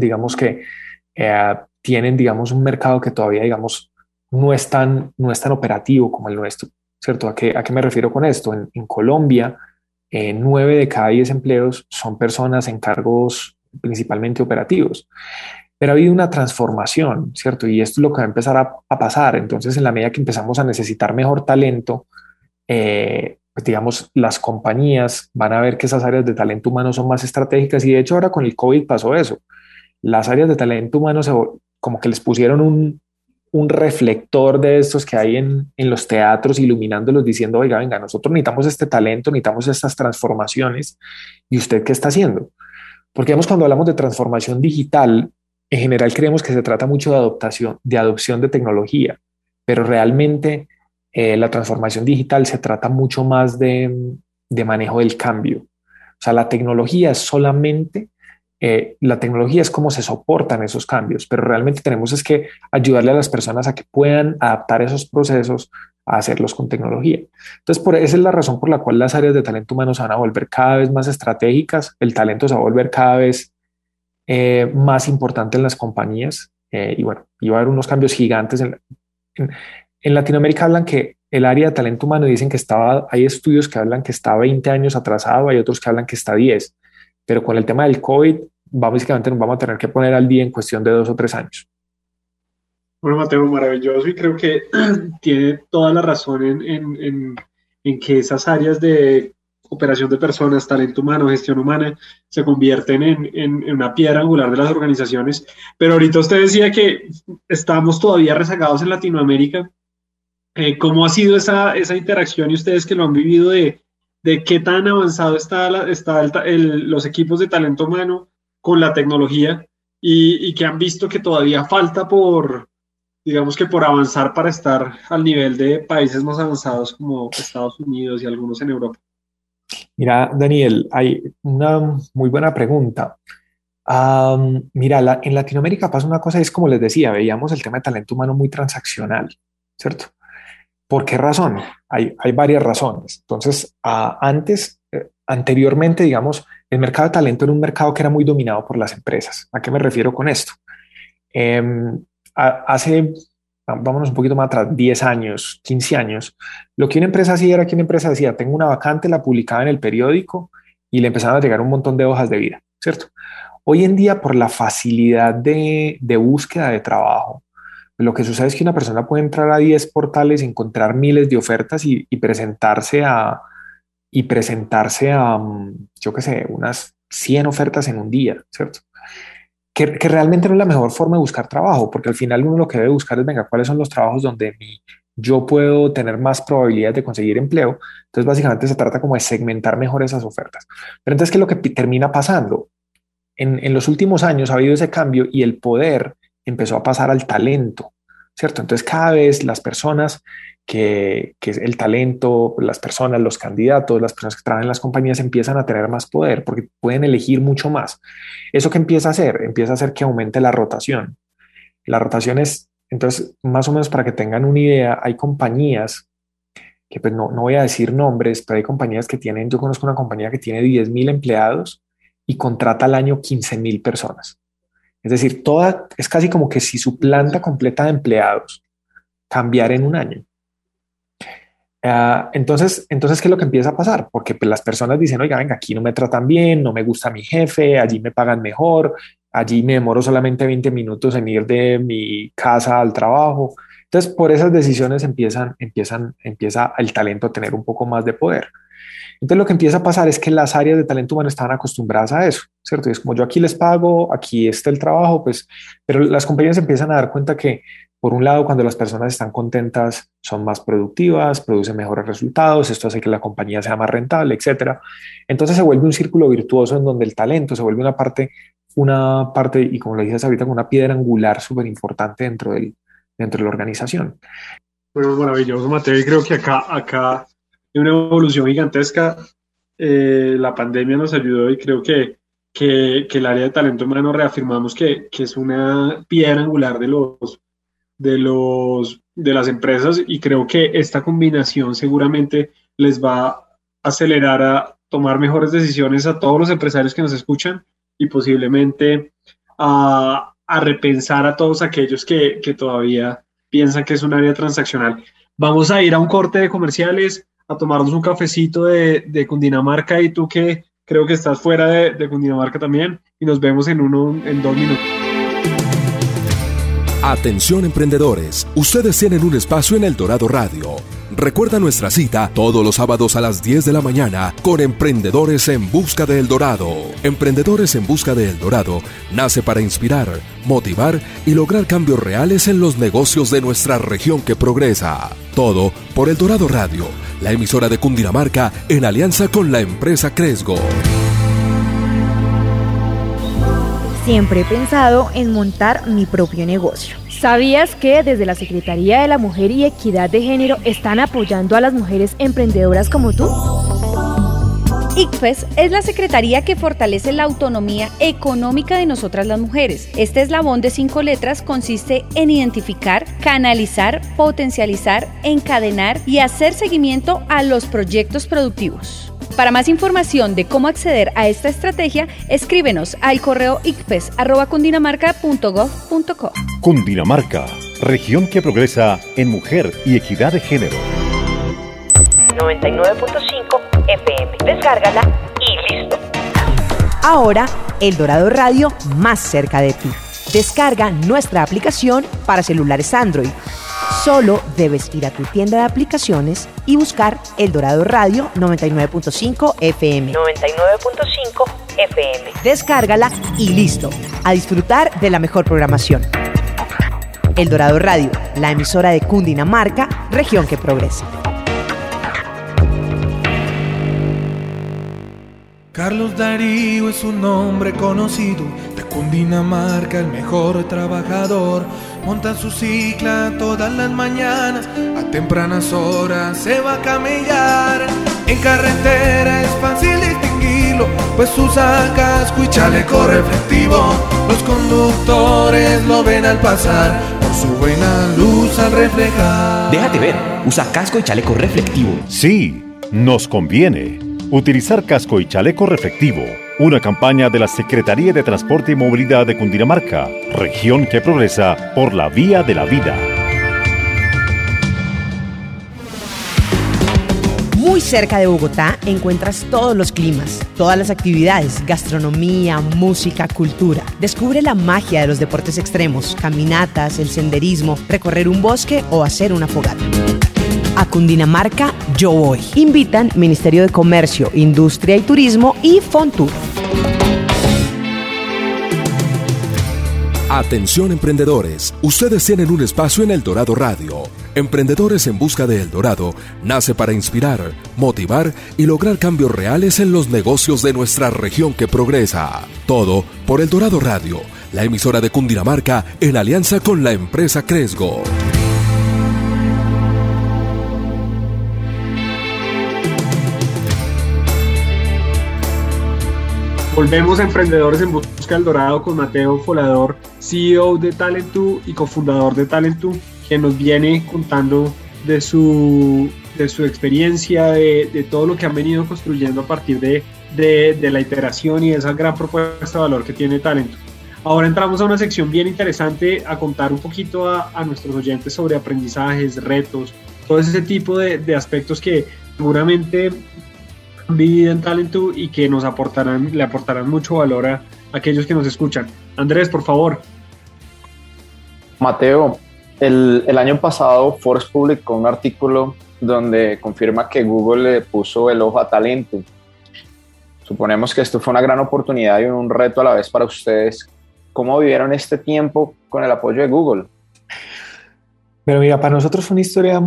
digamos que tienen, digamos, un mercado que todavía, digamos, no es tan operativo como el nuestro, ¿cierto? ¿A qué me refiero con esto? En Colombia, 9 de cada 10 empleos son personas en cargos principalmente operativos, pero ha habido una transformación, ¿cierto? Y esto es lo que va a empezar a pasar. Entonces, en la medida que empezamos a necesitar mejor talento, pues digamos, las compañías van a ver que esas áreas de talento humano son más estratégicas, y de hecho ahora con el COVID pasó eso. Las áreas de talento humano como que les pusieron un reflector de estos que hay en los teatros, iluminándolos, diciendo, oiga, venga, nosotros necesitamos este talento, necesitamos estas transformaciones. ¿Y usted qué está haciendo? Porque vemos, cuando hablamos de transformación digital, en general creemos que se trata mucho de adopción de tecnología, pero realmente la transformación digital se trata mucho más de manejo del cambio. O sea, la tecnología es solamente... la tecnología es cómo se soportan esos cambios, pero realmente tenemos es que ayudarle a las personas a que puedan adaptar esos procesos a hacerlos con tecnología. Entonces, esa es la razón por la cual las áreas de talento humano se van a volver cada vez más estratégicas, el talento se va a volver cada vez más importante en las compañías, y bueno, iba a haber unos cambios gigantes. En Latinoamérica hablan que el área de talento humano, dicen que hay estudios que hablan que está 20 años atrasado, hay otros que hablan que está 10, pero con el tema del COVID, básicamente nos vamos a tener que poner al día en cuestión de 2 o 3 años. Bueno, Mateo, maravilloso, y creo que tiene toda la razón en que esas áreas de operación de personas, talento humano, gestión humana, se convierten en una piedra angular de las organizaciones. Pero ahorita usted decía que estamos todavía rezagados en Latinoamérica. ¿Cómo ha sido esa interacción, y ustedes que lo han vivido, de qué tan avanzado están los equipos de talento humano con la tecnología, y que han visto que todavía falta por avanzar para estar al nivel de países más avanzados como Estados Unidos y algunos en Europa? Mira, Daniel, hay una muy buena pregunta. En Latinoamérica pasa una cosa, es como les decía, veíamos el tema de talento humano muy transaccional, ¿cierto? ¿Por qué razón? Hay varias razones. Entonces, anteriormente, digamos, el mercado de talento era un mercado que era muy dominado por las empresas. ¿A qué me refiero con esto? Vámonos un poquito más atrás, 10 años, 15 años, lo que una empresa hacía era que una empresa decía, tengo una vacante, la publicaba en el periódico y le empezaban a llegar un montón de hojas de vida, ¿cierto? Hoy en día, por la facilidad de búsqueda de trabajo, lo que sucede es que una persona puede entrar a 10 portales, encontrar miles de ofertas y presentarse a, yo qué sé, unas 100 ofertas en un día, ¿cierto? Que realmente no es la mejor forma de buscar trabajo, porque al final uno lo que debe buscar es, venga, ¿cuáles son los trabajos donde yo puedo tener más probabilidades de conseguir empleo? Entonces, básicamente se trata como de segmentar mejor esas ofertas. Pero entonces, ¿qué es lo que termina pasando? En los últimos años ha habido ese cambio y el poder empezó a pasar al talento, ¿cierto? Entonces, cada vez las personas que el talento, las personas, los candidatos, las personas que trabajan en las compañías empiezan a tener más poder porque pueden elegir mucho más. ¿Eso qué empieza a hacer? Empieza a hacer que aumente la rotación. La rotación es, entonces, más o menos para que tengan una idea, hay compañías que, pues no voy a decir nombres, pero hay compañías que tienen, yo conozco una compañía que tiene 10.000 empleados y contrata al año 15,000 personas. Es decir, es casi como que si su planta completa de empleados cambiara en un año. Entonces, ¿qué es lo que empieza a pasar? Porque pues, las personas dicen, oiga, venga, aquí no me tratan bien, no me gusta mi jefe, allí me pagan mejor, allí me demoro solamente 20 minutos en ir de mi casa al trabajo. Entonces, por esas decisiones empieza el talento a tener un poco más de poder. Entonces, lo que empieza a pasar es que las áreas de talento humano estaban acostumbradas a eso, ¿cierto? Y es como yo aquí les pago, aquí está el trabajo, pues, pero las compañías empiezan a dar cuenta que, por un lado, cuando las personas están contentas, son más productivas, producen mejores resultados, esto hace que la compañía sea más rentable, etc. Entonces se vuelve un círculo virtuoso en donde el talento se vuelve una parte y como lo dices ahorita, una piedra angular súper importante dentro de la organización. Bueno, maravilloso, Mateo. Y creo que acá hay una evolución gigantesca. La pandemia nos ayudó y creo que el área de talento humano reafirmamos que es una piedra angular de las empresas, y creo que esta combinación seguramente les va a acelerar a tomar mejores decisiones a todos los empresarios que nos escuchan y posiblemente a repensar a todos aquellos que todavía piensan que es un área transaccional. Vamos a ir a un corte de comerciales, a tomarnos un cafecito de Cundinamarca, y tú que creo que estás fuera de Cundinamarca también, y nos vemos en 2 minutos. Atención emprendedores, ustedes tienen un espacio en El Dorado Radio. Recuerda nuestra cita todos los sábados a las 10 de la mañana con Emprendedores en Busca de El Dorado. Emprendedores en Busca de El Dorado nace para inspirar, motivar y lograr cambios reales en los negocios de nuestra región que progresa. Todo por El Dorado Radio, la emisora de Cundinamarca en alianza con la empresa Cresgo. Siempre he pensado en montar mi propio negocio. ¿Sabías que desde la Secretaría de la Mujer y Equidad de Género están apoyando a las mujeres emprendedoras como tú? ICFES es la secretaría que fortalece la autonomía económica de nosotras las mujeres. Este eslabón de 5 letras consiste en identificar, canalizar, potencializar, encadenar y hacer seguimiento a los proyectos productivos. Para más información de cómo acceder a esta estrategia, escríbenos al correo icpes@cundinamarca.gov.co. Cundinamarca, región que progresa en mujer y equidad de género. 99.5 FM. Descárgala y listo. Ahora, El Dorado Radio más cerca de ti. Descarga nuestra aplicación para celulares Android. Solo debes ir a tu tienda de aplicaciones y buscar El Dorado Radio 99.5 FM. 99.5 FM. Descárgala y listo. A disfrutar de la mejor programación. El Dorado Radio, la emisora de Cundinamarca, región que progresa. Carlos Darío es un hombre conocido de Cundinamarca, el mejor trabajador. Monta su cicla todas las mañanas, a tempranas horas se va a camellar. En carretera es fácil distinguirlo, pues usa casco y chaleco reflectivo. Los conductores lo ven al pasar, por su buena luz al reflejar. Déjate ver, usa casco y chaleco reflectivo. Sí, nos conviene. Utilizar casco y chaleco reflectivo. Una campaña de la Secretaría de Transporte y Movilidad de Cundinamarca, región que progresa por la vía de la vida. Muy cerca de Bogotá encuentras todos los climas, todas las actividades, gastronomía, música, cultura. Descubre la magia de los deportes extremos, caminatas, el senderismo, recorrer un bosque o hacer una fogata. A Cundinamarca yo voy. Invitan Ministerio de Comercio, Industria y Turismo y Fontur. Atención emprendedores, ustedes tienen un espacio en El Dorado Radio. Emprendedores en Busca de El Dorado nace para inspirar, motivar y lograr cambios reales en los negocios de nuestra región que progresa. Todo por El Dorado Radio, la emisora de Cundinamarca en alianza con la empresa Cresgo. Volvemos a Emprendedores en Busca del Dorado con Mateo Folador, CEO de Talentu y cofundador de Talentu, que nos viene contando de su de su experiencia, de todo lo que han venido construyendo a partir de la iteración y de esa gran propuesta de valor que tiene Talentu. Ahora entramos a una sección bien interesante, a contar un poquito a nuestros oyentes sobre aprendizajes, retos, todo ese tipo de aspectos que seguramente han vivido en Talentu y que nos aportarán, le aportarán mucho valor a aquellos que nos escuchan. Andrés, por favor. Mateo, el año pasado Forbes publicó un artículo donde confirma que Google le puso el ojo a Talentu. Suponemos que esto fue una gran oportunidad y un reto a la vez para ustedes. ¿Cómo vivieron este tiempo con el apoyo de Google? Pero mira, para nosotros fue una historia,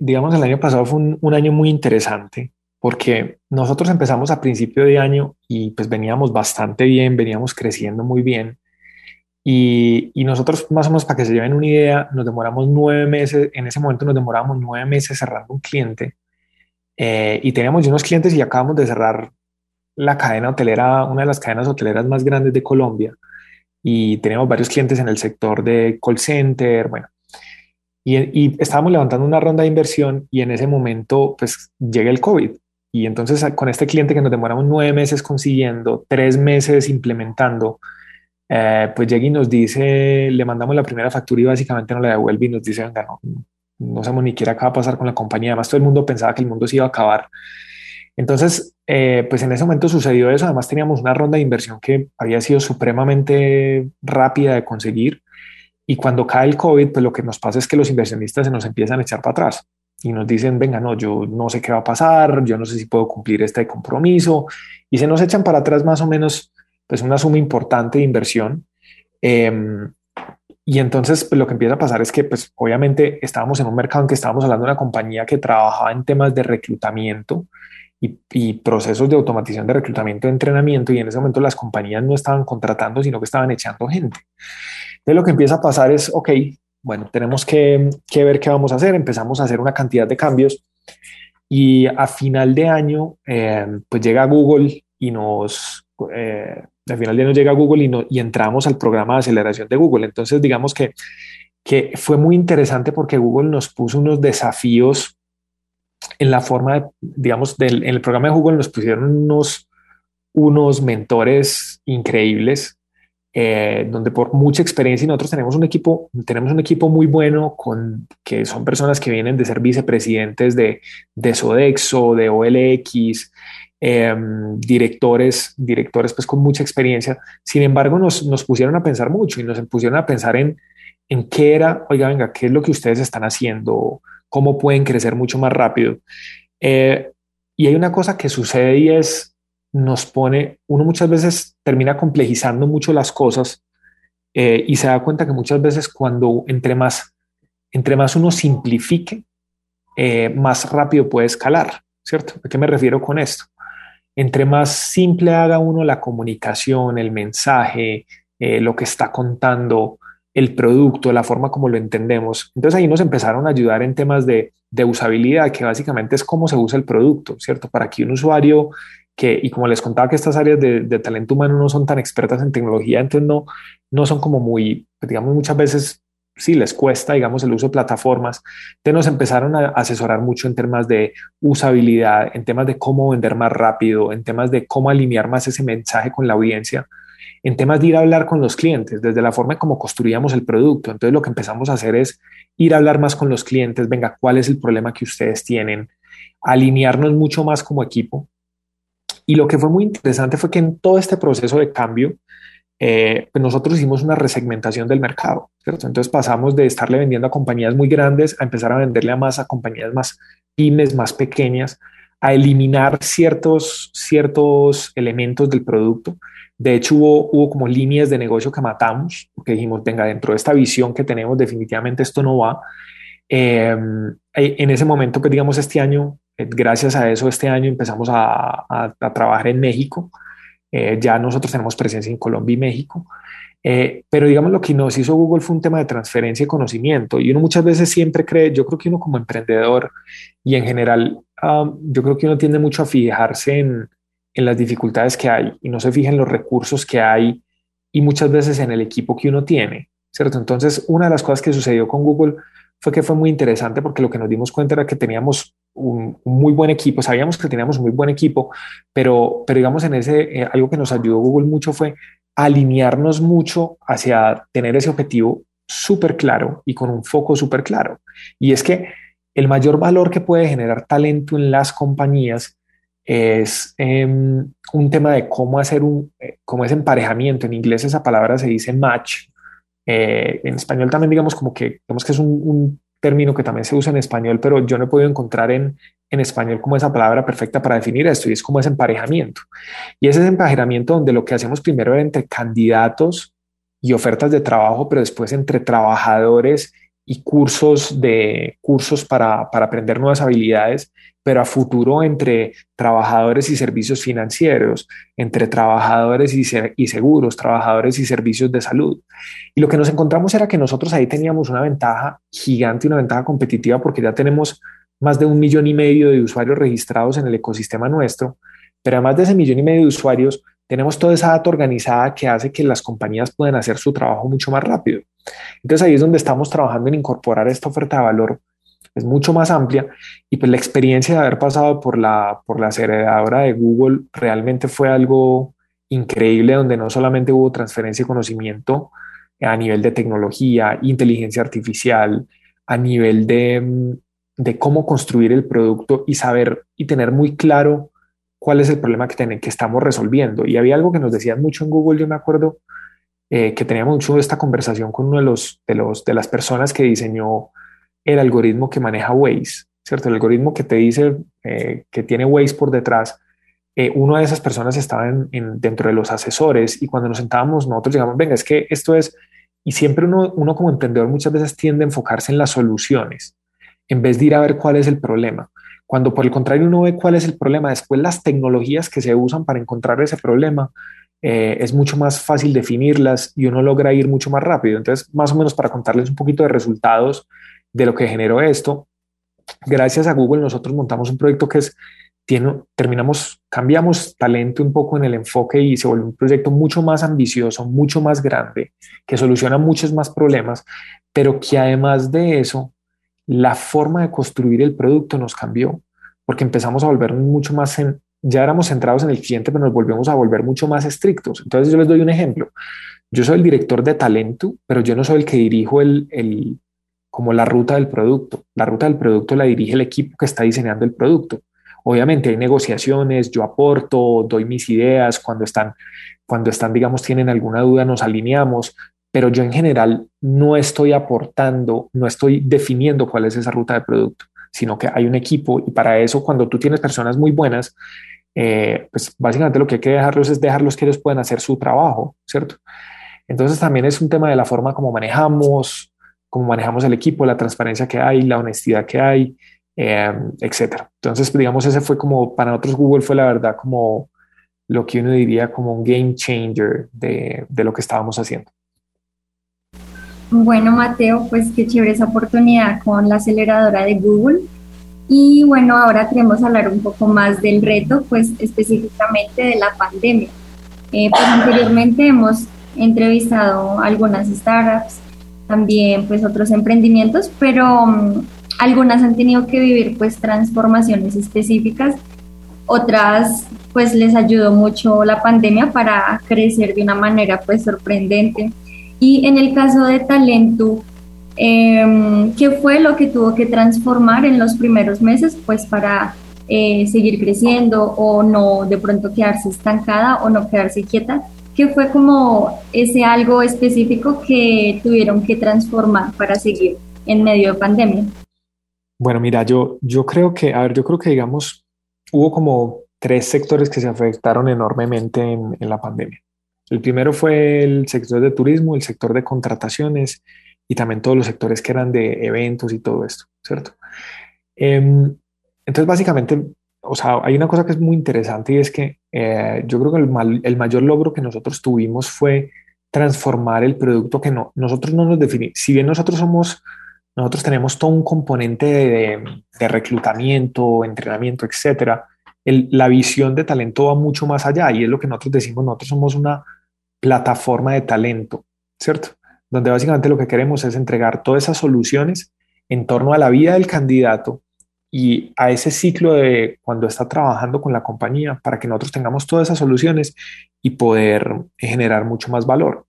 digamos, el año pasado fue un año muy interesante, porque nosotros empezamos a principio de año y pues veníamos bastante bien, veníamos creciendo muy bien. Y nosotros, más o menos, para que se lleven una idea, nos demoramos 9 meses, en ese momento nos demoramos 9 meses cerrando un cliente, y teníamos unos clientes y acabamos de cerrar la cadena hotelera, una de las cadenas hoteleras más grandes de Colombia, y teníamos varios clientes en el sector de call center, bueno, y estábamos levantando una ronda de inversión y en ese momento pues llega el COVID, y entonces con este cliente que nos demoramos 9 meses consiguiendo, 3 meses implementando, pues llega y nos dice, le mandamos la primera factura y básicamente no la devuelve y nos dice, venga, no sabemos ni siquiera qué va a pasar con la compañía. Además, todo el mundo pensaba que el mundo se iba a acabar. Entonces, pues en ese momento sucedió eso. Además, teníamos una ronda de inversión que había sido supremamente rápida de conseguir. Y cuando cae el COVID, pues lo que nos pasa es que los inversionistas se nos empiezan a echar para atrás y nos dicen, venga, no, yo no sé qué va a pasar, yo no sé si puedo cumplir este compromiso. Y se nos echan para atrás más o menos pues una suma importante de inversión. Y entonces pues lo que empieza a pasar es que pues obviamente estábamos en un mercado en que estábamos hablando de una compañía que trabajaba en temas de reclutamiento y procesos de automatización de reclutamiento y entrenamiento, y en ese momento las compañías no estaban contratando, sino que estaban echando gente. Entonces lo que empieza a pasar es, ok, bueno, tenemos que ver qué vamos a hacer. Empezamos a hacer una cantidad de cambios y a final de año pues llega Google y nos... al final ya nos llega Google y entramos al programa de aceleración de Google. Entonces digamos que fue muy interesante porque Google nos puso unos desafíos en la forma de, digamos, en el programa de Google nos pusieron unos mentores increíbles, donde por mucha experiencia, y nosotros tenemos un equipo muy bueno que son personas que vienen de ser vicepresidentes de Sodexo, de OLX, directores pues con mucha experiencia. Sin embargo, nos pusieron a pensar mucho y nos pusieron a pensar en qué era, oiga, venga, qué es lo que ustedes están haciendo, cómo pueden crecer mucho más rápido. Y hay una cosa que sucede y es, uno muchas veces termina complejizando mucho las cosas, y se da cuenta que muchas veces cuando entre más uno simplifique, más rápido puede escalar, ¿cierto? ¿A qué me refiero con esto? Entre más simple haga uno la comunicación, el mensaje, lo que está contando, el producto, la forma como lo entendemos. Entonces ahí nos empezaron a ayudar en temas de usabilidad, que básicamente es cómo se usa el producto, ¿cierto? Para que un usuario y como les contaba que estas áreas de talento humano no son tan expertas en tecnología, entonces no son como muy, digamos, muchas veces sí les cuesta, digamos, el uso de plataformas. Entonces nos empezaron a asesorar mucho en temas de usabilidad, en temas de cómo vender más rápido, en temas de cómo alinear más ese mensaje con la audiencia, en temas de ir a hablar con los clientes, desde la forma en cómo construíamos el producto. Entonces lo que empezamos a hacer es ir a hablar más con los clientes, venga, ¿cuál es el problema que ustedes tienen? Alinearnos mucho más como equipo. Y lo que fue muy interesante fue que en todo este proceso de cambio, pues nosotros hicimos una resegmentación del mercado, ¿cierto? Entonces pasamos de estarle vendiendo a compañías muy grandes a empezar a venderle a compañías más pymes, más pequeñas, a eliminar ciertos elementos del producto. De hecho, hubo como líneas de negocio que matamos, porque dijimos, venga, dentro de esta visión que tenemos, definitivamente esto no va. En ese momento, pues digamos, este año, gracias a eso, este año empezamos a trabajar en México. Ya nosotros tenemos presencia en Colombia y México, pero digamos lo que nos hizo Google fue un tema de transferencia de conocimiento, y uno muchas veces siempre cree, yo creo que uno como emprendedor y en general, yo creo que uno tiende mucho a fijarse en las dificultades que hay y no se fija en los recursos que hay y muchas veces en el equipo que uno tiene, ¿cierto? Entonces una de las cosas que sucedió con Google fue que fue muy interesante porque lo que nos dimos cuenta era que teníamos un muy buen equipo, sabíamos que teníamos muy buen equipo, pero digamos en ese, algo que nos ayudó Google mucho fue alinearnos mucho hacia tener ese objetivo súper claro y con un foco súper claro. Y es que el mayor valor que puede generar talento en las compañías es un tema de cómo hacer cómo es emparejamiento. En inglés esa palabra se dice match. En español también digamos como que, digamos que es un término que también se usa en español, pero yo no he podido encontrar en español como esa palabra perfecta para definir esto, y es como ese emparejamiento. Y ese es emparejamiento donde lo que hacemos primero era entre candidatos y ofertas de trabajo, pero después entre trabajadores y cursos para aprender nuevas habilidades, pero a futuro entre trabajadores y servicios financieros, entre trabajadores y seguros, trabajadores y servicios de salud. Y lo que nos encontramos era que nosotros ahí teníamos una ventaja gigante, una ventaja competitiva, porque ya tenemos más de 1,5 millones de usuarios registrados en el ecosistema nuestro, pero además de ese 1,5 millones de usuarios, tenemos toda esa data organizada que hace que las compañías puedan hacer su trabajo mucho más rápido. Entonces ahí es donde estamos trabajando en incorporar esta oferta de valor. Es mucho más amplia, y pues la experiencia de haber pasado por la aceleradora de Google realmente fue algo increíble, donde no solamente hubo transferencia de conocimiento a nivel de tecnología, inteligencia artificial, a nivel de cómo construir el producto y saber y tener muy claro cuál es el problema que estamos resolviendo. Y había algo que nos decían mucho en Google, yo me acuerdo que teníamos mucho esta conversación con uno de las personas que diseñó el algoritmo que maneja Waze, ¿cierto? El algoritmo que te dice que tiene Waze por detrás. Una de esas personas estaba dentro de los asesores, y cuando nos sentábamos nosotros llegamos, venga, es que esto es... Y siempre uno como emprendedor muchas veces tiende a enfocarse en las soluciones en vez de ir a ver cuál es el problema. Cuando por el contrario uno ve cuál es el problema, después las tecnologías que se usan para encontrar ese problema, es mucho más fácil definirlas y uno logra ir mucho más rápido. Entonces, más o menos para contarles un poquito de resultados de lo que generó esto, gracias a Google nosotros montamos un proyecto que es, cambiamos talento un poco en el enfoque y se volvió un proyecto mucho más ambicioso, mucho más grande, que soluciona muchos más problemas, pero que además de eso, la forma de construir el producto nos cambió, porque empezamos a volvernos mucho más, ya éramos centrados en el cliente, pero nos volvemos a volver mucho más estrictos. Entonces yo les doy un ejemplo. Yo soy el director de Talentu, pero yo no soy el que dirijo como la ruta del producto. La ruta del producto la dirige el equipo que está diseñando el producto. Obviamente hay negociaciones, yo aporto, doy mis ideas, cuando están, digamos, tienen alguna duda, nos alineamos, pero yo en general no estoy aportando, no estoy definiendo cuál es esa ruta de producto, sino que hay un equipo, y para eso cuando tú tienes personas muy buenas, pues básicamente lo que hay que dejarlos es dejarlos que ellos puedan hacer su trabajo, ¿cierto? Entonces también es un tema de la forma como manejamos el equipo, la transparencia que hay, la honestidad que hay, etcétera. Entonces, digamos, ese fue como, para nosotros Google fue la verdad como lo que uno diría como un game changer de lo que estábamos haciendo. Bueno, Mateo, pues qué chévere esa oportunidad con la aceleradora de Google. Y bueno, ahora queremos hablar un poco más del reto, pues específicamente de la pandemia. Pues anteriormente hemos entrevistado algunas startups, también pues otros emprendimientos, pero algunas han tenido que vivir pues transformaciones específicas. Otras pues les ayudó mucho la pandemia para crecer de una manera pues sorprendente. Y en el caso de Talentu, ¿qué fue lo que tuvo que transformar en los primeros meses pues para seguir creciendo o no de pronto quedarse estancada o no quedarse quieta? ¿Qué fue como ese algo específico que tuvieron que transformar para seguir en medio de pandemia? Bueno, mira, yo creo que digamos, hubo como 3 sectores que se afectaron enormemente en la pandemia. El primero fue el sector de turismo, el sector de contrataciones y también todos los sectores que eran de eventos y todo esto, ¿cierto? Entonces, básicamente, o sea, hay una cosa que es muy interesante y es que yo creo que el mayor logro que nosotros tuvimos fue transformar el producto que nosotros no nos definimos. Si bien nosotros tenemos todo un componente de reclutamiento, entrenamiento, etcétera, la visión de talento va mucho más allá y es lo que nosotros decimos, nosotros somos una plataforma de talento, ¿cierto? Donde básicamente lo que queremos es entregar todas esas soluciones en torno a la vida del candidato y a ese ciclo de cuando está trabajando con la compañía para que nosotros tengamos todas esas soluciones y poder generar mucho más valor.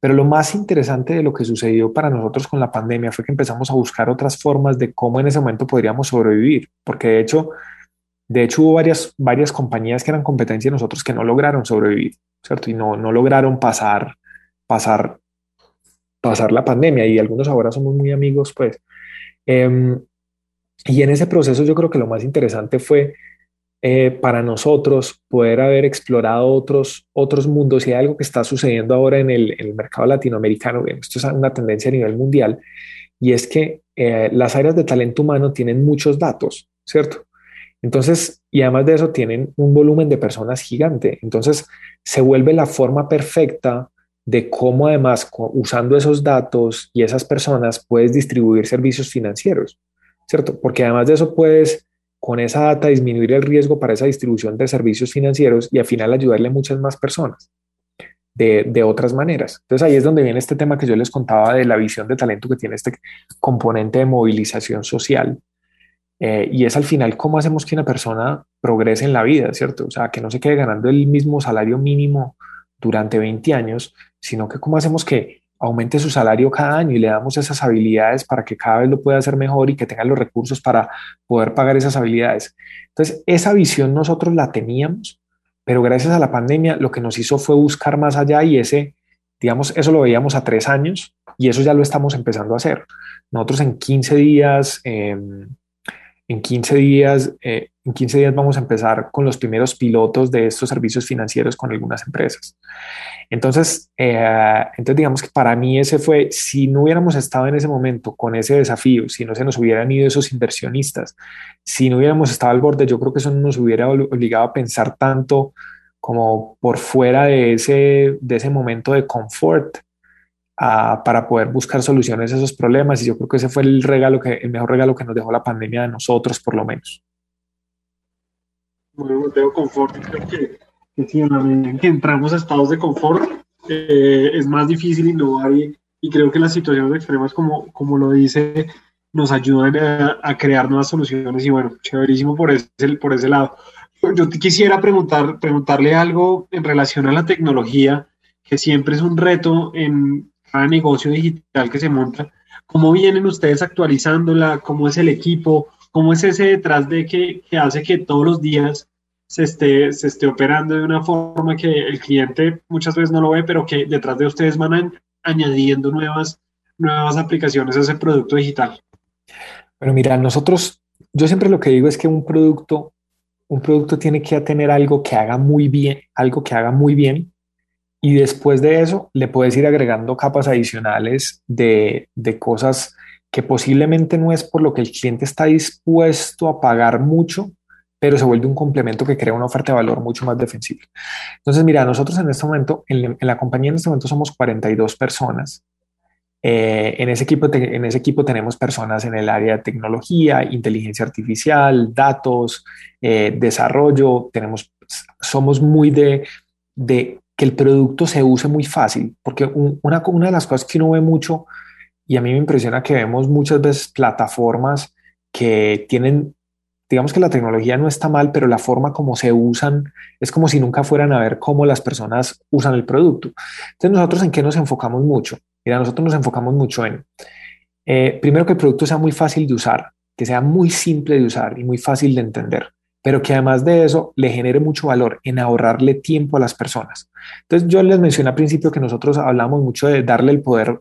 Pero lo más interesante de lo que sucedió para nosotros con la pandemia fue que empezamos a buscar otras formas de cómo en ese momento podríamos sobrevivir, porque de hecho hubo varias compañías que eran competencia de nosotros que no lograron sobrevivir, ¿cierto? Y no lograron pasar la pandemia, y algunos ahora somos muy amigos, pues. Y en ese proceso yo creo que lo más interesante fue para nosotros poder haber explorado otros mundos, y hay algo que está sucediendo ahora en el mercado latinoamericano. Esto es una tendencia a nivel mundial, y es que las áreas de talento humano tienen muchos datos, ¿cierto? Entonces, y además de eso tienen un volumen de personas gigante, entonces se vuelve la forma perfecta de cómo, además, usando esos datos y esas personas, puedes distribuir servicios financieros, ¿cierto? Porque además de eso puedes, con esa data, disminuir el riesgo para esa distribución de servicios financieros y al final ayudarle a muchas más personas de otras maneras. Entonces ahí es donde viene este tema que yo les contaba de la visión de talento, que tiene este componente de movilización social. Y es al final cómo hacemos que una persona progrese en la vida, ¿cierto? O sea, que no se quede ganando el mismo salario mínimo durante 20 años, sino que cómo hacemos que aumente su salario cada año y le damos esas habilidades para que cada vez lo pueda hacer mejor y que tenga los recursos para poder pagar esas habilidades. Entonces, esa visión nosotros la teníamos, pero gracias a la pandemia lo que nos hizo fue buscar más allá, y ese, digamos, eso lo veíamos a 3 años y eso ya lo estamos empezando a hacer. Nosotros en 15 días vamos a empezar con los primeros pilotos de estos servicios financieros con algunas empresas. Entonces digamos que para mí ese fue, si no hubiéramos estado en ese momento con ese desafío, si no se nos hubieran ido esos inversionistas, si no hubiéramos estado al borde, yo creo que eso nos hubiera obligado a pensar tanto como por fuera de ese momento de confort, para poder buscar soluciones a esos problemas. Y yo creo que ese fue el mejor regalo que nos dejó la pandemia de nosotros, por lo menos. Bueno, Mateo, confort. Creo que sí, en la medida en que entramos a estados de confort, es más difícil innovar, y creo que las situaciones extremas, como lo dice, nos ayudan a crear nuevas soluciones. Y bueno, chéverísimo por ese lado. Yo quisiera preguntarle algo en relación a la tecnología, que siempre es un reto en cada negocio digital que se monta. ¿Cómo vienen ustedes actualizándola? ¿Cómo es el equipo? ¿Cómo es ese detrás de que hace que todos los días se esté operando de una forma que el cliente muchas veces no lo ve, pero que detrás de ustedes van añadiendo nuevas aplicaciones a ese producto digital? Bueno, mira, yo siempre lo que digo es que un producto tiene que tener algo que haga muy bien, y después de eso le puedes ir agregando capas adicionales de cosas que posiblemente no es por lo que el cliente está dispuesto a pagar mucho, pero se vuelve un complemento que crea una oferta de valor mucho más defensiva. Entonces, mira, nosotros en este momento, en la compañía en este momento somos 42 personas. En ese equipo tenemos personas en el área de tecnología, inteligencia artificial, datos, desarrollo. Somos muy de que el producto se use muy fácil, porque una de las cosas que uno ve mucho, y a mí me impresiona que vemos muchas veces plataformas que tienen, digamos que la tecnología no está mal, pero la forma como se usan es como si nunca fueran a ver cómo las personas usan el producto. Entonces, ¿nosotros en qué nos enfocamos mucho? Mira, nosotros nos enfocamos mucho en, primero, que el producto sea muy fácil de usar, que sea muy simple de usar y muy fácil de entender, pero que además de eso le genere mucho valor en ahorrarle tiempo a las personas. Entonces, yo les mencioné al principio que nosotros hablamos mucho de darle el poder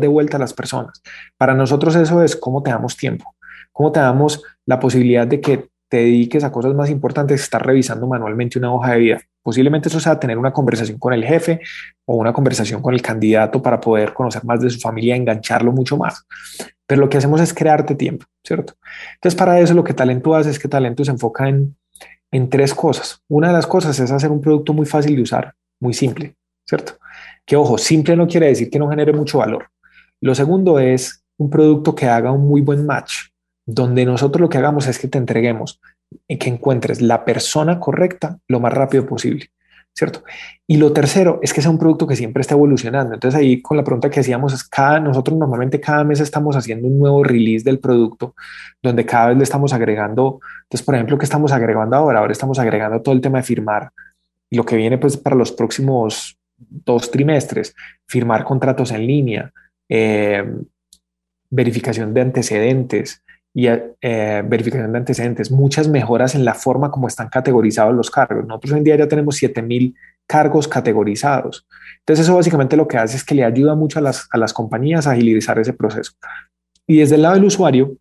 de vuelta a las personas. Para nosotros eso es cómo te damos tiempo, cómo te damos la posibilidad de que te dediques a cosas más importantes, estar revisando manualmente una hoja de vida. Posiblemente eso sea tener una conversación con el jefe o una conversación con el candidato para poder conocer más de su familia, engancharlo mucho más. Pero lo que hacemos es crearte tiempo, ¿cierto? Entonces, para eso lo que Talentu hace es que Talentu se enfoca en 3 cosas. Una de las cosas es hacer un producto muy fácil de usar, muy simple, ¿cierto? Que, ojo, simple no quiere decir que no genere mucho valor. Lo segundo es un producto que haga un muy buen match, donde nosotros lo que hagamos es que te entreguemos y que encuentres la persona correcta lo más rápido posible. ¿cierto? Y lo tercero es que sea un producto que siempre está evolucionando. Entonces ahí con la pregunta que hacíamos es nosotros normalmente cada mes estamos haciendo un nuevo release del producto donde cada vez le estamos agregando. Entonces, por ejemplo, ¿qué estamos agregando ahora? Ahora estamos agregando todo el tema de firmar y lo que viene pues para los próximos 2 trimestres, firmar contratos en línea, verificación de antecedentes y verificación de antecedentes, muchas mejoras en la forma como están categorizados los cargos. Nosotros hoy en día ya tenemos 7,000 cargos categorizados. Entonces eso básicamente lo que hace es que le ayuda mucho a las compañías a agilizar ese proceso. Y desde el lado del usuario,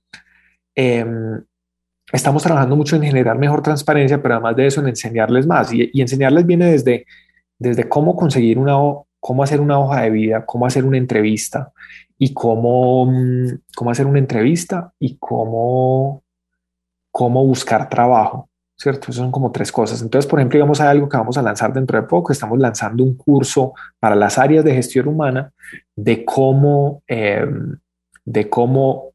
estamos trabajando mucho en generar mejor transparencia, pero además de eso en enseñarles más. Y enseñarles viene desde cómo conseguir cómo hacer una hoja de vida, cómo hacer una entrevista, y cómo hacer una entrevista y cómo buscar trabajo, ¿cierto? Esas son como 3 cosas. Entonces, por ejemplo, digamos, hay algo que vamos a lanzar dentro de poco. Estamos lanzando un curso para las áreas de gestión humana de cómo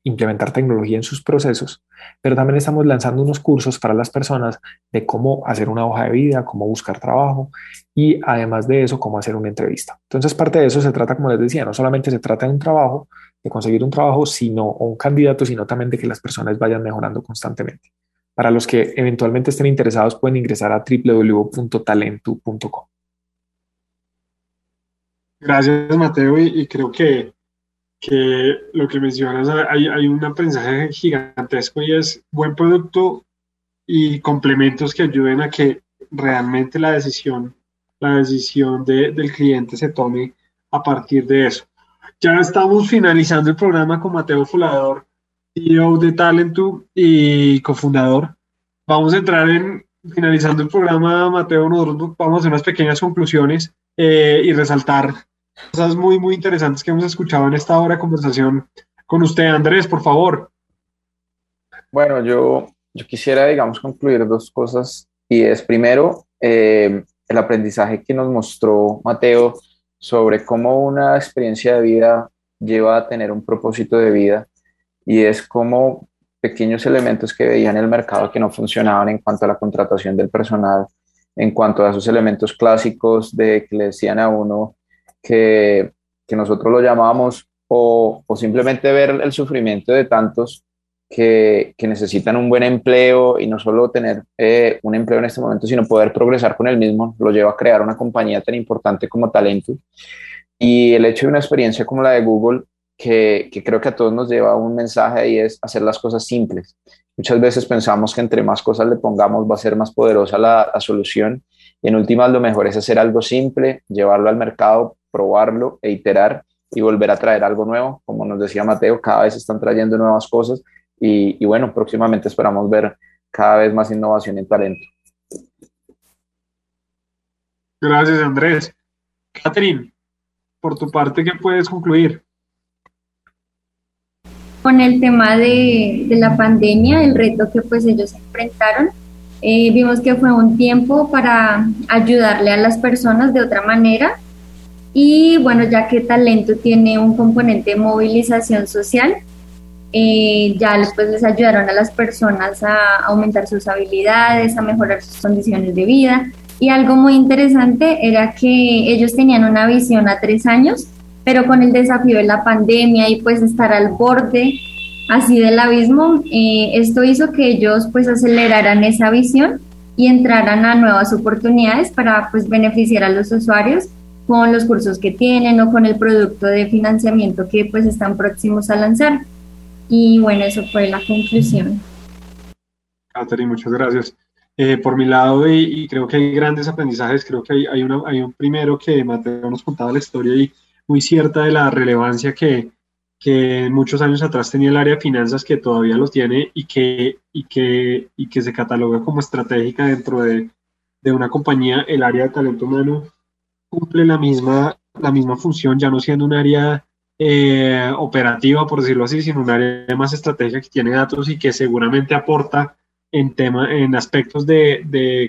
implementar tecnología en sus procesos, pero también estamos lanzando unos cursos para las personas de cómo hacer una hoja de vida, cómo buscar trabajo y además de eso, cómo hacer una entrevista. Entonces, parte de eso se trata, como les decía, no solamente se trata de un trabajo, de conseguir un trabajo, o un candidato, sino también de que las personas vayan mejorando constantemente. Para los que eventualmente estén interesados, pueden ingresar a www.talentu.com. Gracias, Mateo, y creo que lo que mencionas, hay un aprendizaje gigantesco y es buen producto y complementos que ayuden a que realmente la decisión del cliente se tome a partir de eso. Ya estamos finalizando el programa con Mateo Folador, CEO de Talentu y cofundador. Vamos a entrar finalizando el programa, Mateo, nosotros vamos a hacer unas pequeñas conclusiones y resaltar cosas muy, muy interesantes que hemos escuchado en esta hora de conversación con usted, Andrés, por favor. Bueno, yo quisiera, digamos, concluir 2 cosas, y es primero el aprendizaje que nos mostró Mateo sobre cómo una experiencia de vida lleva a tener un propósito de vida, y es cómo pequeños elementos que veía en el mercado que no funcionaban en cuanto a la contratación del personal, en cuanto a esos elementos clásicos de que le decían a uno que nosotros lo llamábamos, o simplemente ver el sufrimiento de tantos que necesitan un buen empleo, y no solo tener un empleo en este momento, sino poder progresar con el mismo, lo lleva a crear una compañía tan importante como Talentu. Y el hecho de una experiencia como la de Google, que creo que a todos nos lleva un mensaje, y es hacer las cosas simples. Muchas veces pensamos que entre más cosas le pongamos va a ser más poderosa la solución, y en últimas lo mejor es hacer algo simple, llevarlo al mercado, probarlo e iterar y volver a traer algo nuevo. Como nos decía Mateo, cada vez están trayendo nuevas cosas y bueno, próximamente esperamos ver cada vez más innovación en Talentu. Gracias, Andrés. Katherine, por tu parte, ¿qué puedes concluir? Con el tema de la pandemia, el reto que pues ellos enfrentaron, vimos que fue un tiempo para ayudarle a las personas de otra manera. Y bueno, ya que Talentu tiene un componente de movilización social, ya después les ayudaron a las personas a aumentar sus habilidades, a mejorar sus condiciones de vida. Y algo muy interesante era que ellos tenían una visión a 3 años, pero con el desafío de la pandemia y pues estar al borde así del abismo, esto hizo que ellos pues aceleraran esa visión y entraran a nuevas oportunidades para pues beneficiar a los usuarios con los cursos que tienen o con el producto de financiamiento que pues están próximos a lanzar. Y bueno, eso fue la conclusión. Katherine, muchas gracias. Por mi lado, y creo que hay grandes aprendizajes, creo que hay un primero que Mateo nos contaba la historia y muy cierta de la relevancia que muchos años atrás tenía el área de finanzas, que todavía los tiene y que se cataloga como estratégica dentro de una compañía. El área de talento humano cumple la misma función, ya no siendo un área operativa, por decirlo así, sino un área más estratégica que tiene datos y que seguramente aporta en aspectos de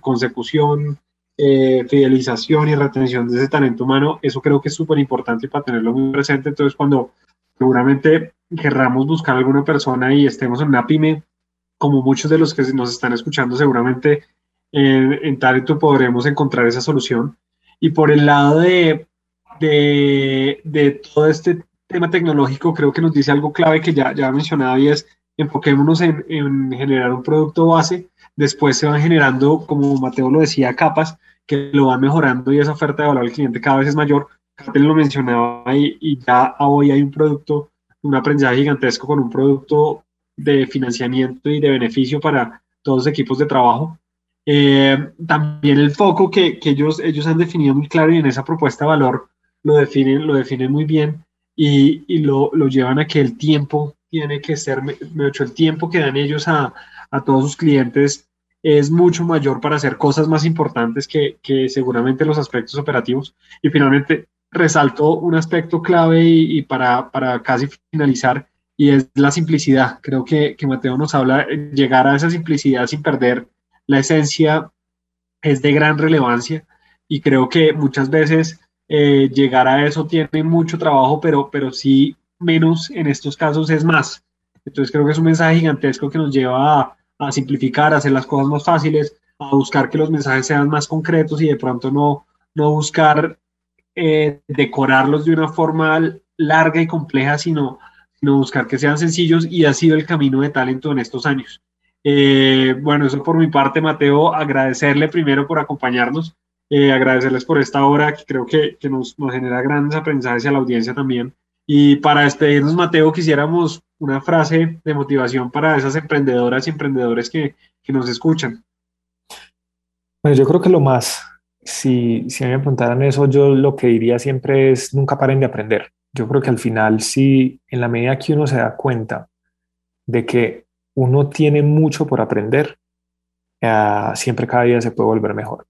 consecución, fidelización y retención de ese talento humano. Eso creo que es súper importante para tenerlo muy presente. Entonces, cuando seguramente querramos buscar alguna persona y estemos en una pyme, como muchos de los que nos están escuchando seguramente En Talentu podremos encontrar esa solución. Y por el lado de todo este tema tecnológico, creo que nos dice algo clave que ya mencionaba, y es enfoquémonos en generar un producto base. Después se van generando, como Mateo lo decía, capas que lo van mejorando, y esa oferta de valor al cliente cada vez es mayor. Katherine lo mencionaba, y ya hoy hay un producto, un aprendizaje gigantesco con un producto de financiamiento y de beneficio para todos los equipos de trabajo. También el foco que ellos han definido muy claro, y en esa propuesta de valor lo definen muy bien, y lo llevan a que el tiempo tiene que ser, el tiempo que dan ellos a todos sus clientes es mucho mayor para hacer cosas más importantes que seguramente los aspectos operativos. Y finalmente resalto un aspecto clave y para casi finalizar, y es la simplicidad. Creo que Mateo nos habla, llegar a esa simplicidad sin perder la esencia es de gran relevancia, y creo que muchas veces llegar a eso tiene mucho trabajo, pero sí menos en estos casos es más. Entonces creo que es un mensaje gigantesco que nos lleva a simplificar, a hacer las cosas más fáciles, a buscar que los mensajes sean más concretos, y de pronto no buscar decorarlos de una forma larga y compleja, sino buscar que sean sencillos, y ha sido el camino de Talentu en estos años. Bueno, eso por mi parte, Mateo, agradecerle primero por acompañarnos, agradecerles por esta hora que creo que nos genera grandes aprendizajes, a la audiencia también. Y para despedirnos, Mateo, quisiéramos una frase de motivación para esas emprendedoras y emprendedores que nos escuchan. Bueno, yo creo que si me preguntaran eso, yo lo que diría siempre es nunca paren de aprender. Yo creo que al final, si en la medida que uno se da cuenta de que uno tiene mucho por aprender, siempre cada día se puede volver mejor.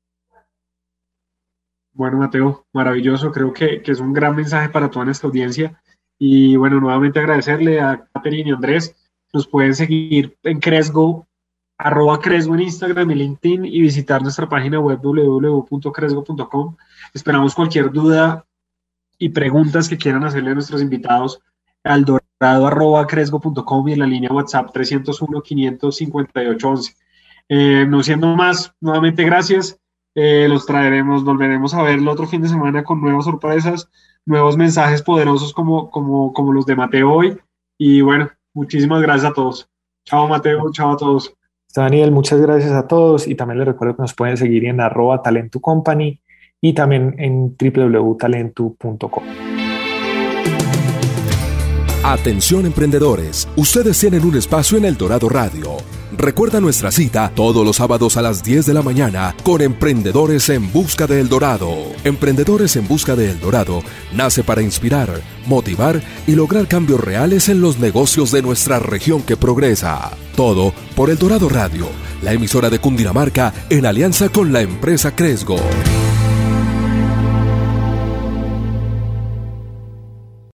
Bueno, Mateo, maravilloso. Creo que es un gran mensaje para toda nuestra audiencia. Y bueno, nuevamente agradecerle a Katherine y Andrés. Nos pueden seguir en Cresgo, @Cresgo en Instagram y LinkedIn, y visitar nuestra página web www.cresgo.com. Esperamos cualquier duda y preguntas que quieran hacerle a nuestros invitados al dorado @Cresgo.com y en la línea WhatsApp 301-558-11. No siendo más, nuevamente gracias. Los traeremos, volveremos a ver el otro fin de semana con nuevas sorpresas, nuevos mensajes poderosos como los de Mateo hoy. Y bueno, muchísimas gracias a todos. Chao, Mateo, chao a todos. Daniel, muchas gracias a todos, y también les recuerdo que nos pueden seguir en @talentucompany y también en www.talentu.com. Atención, emprendedores, ustedes tienen un espacio en El Dorado Radio. Recuerda nuestra cita todos los sábados a las 10 de la mañana con Emprendedores en Busca de El Dorado. Emprendedores en Busca de El Dorado nace para inspirar, motivar y lograr cambios reales en los negocios de nuestra región que progresa. Todo por El Dorado Radio, la emisora de Cundinamarca en alianza con la empresa Cresgo.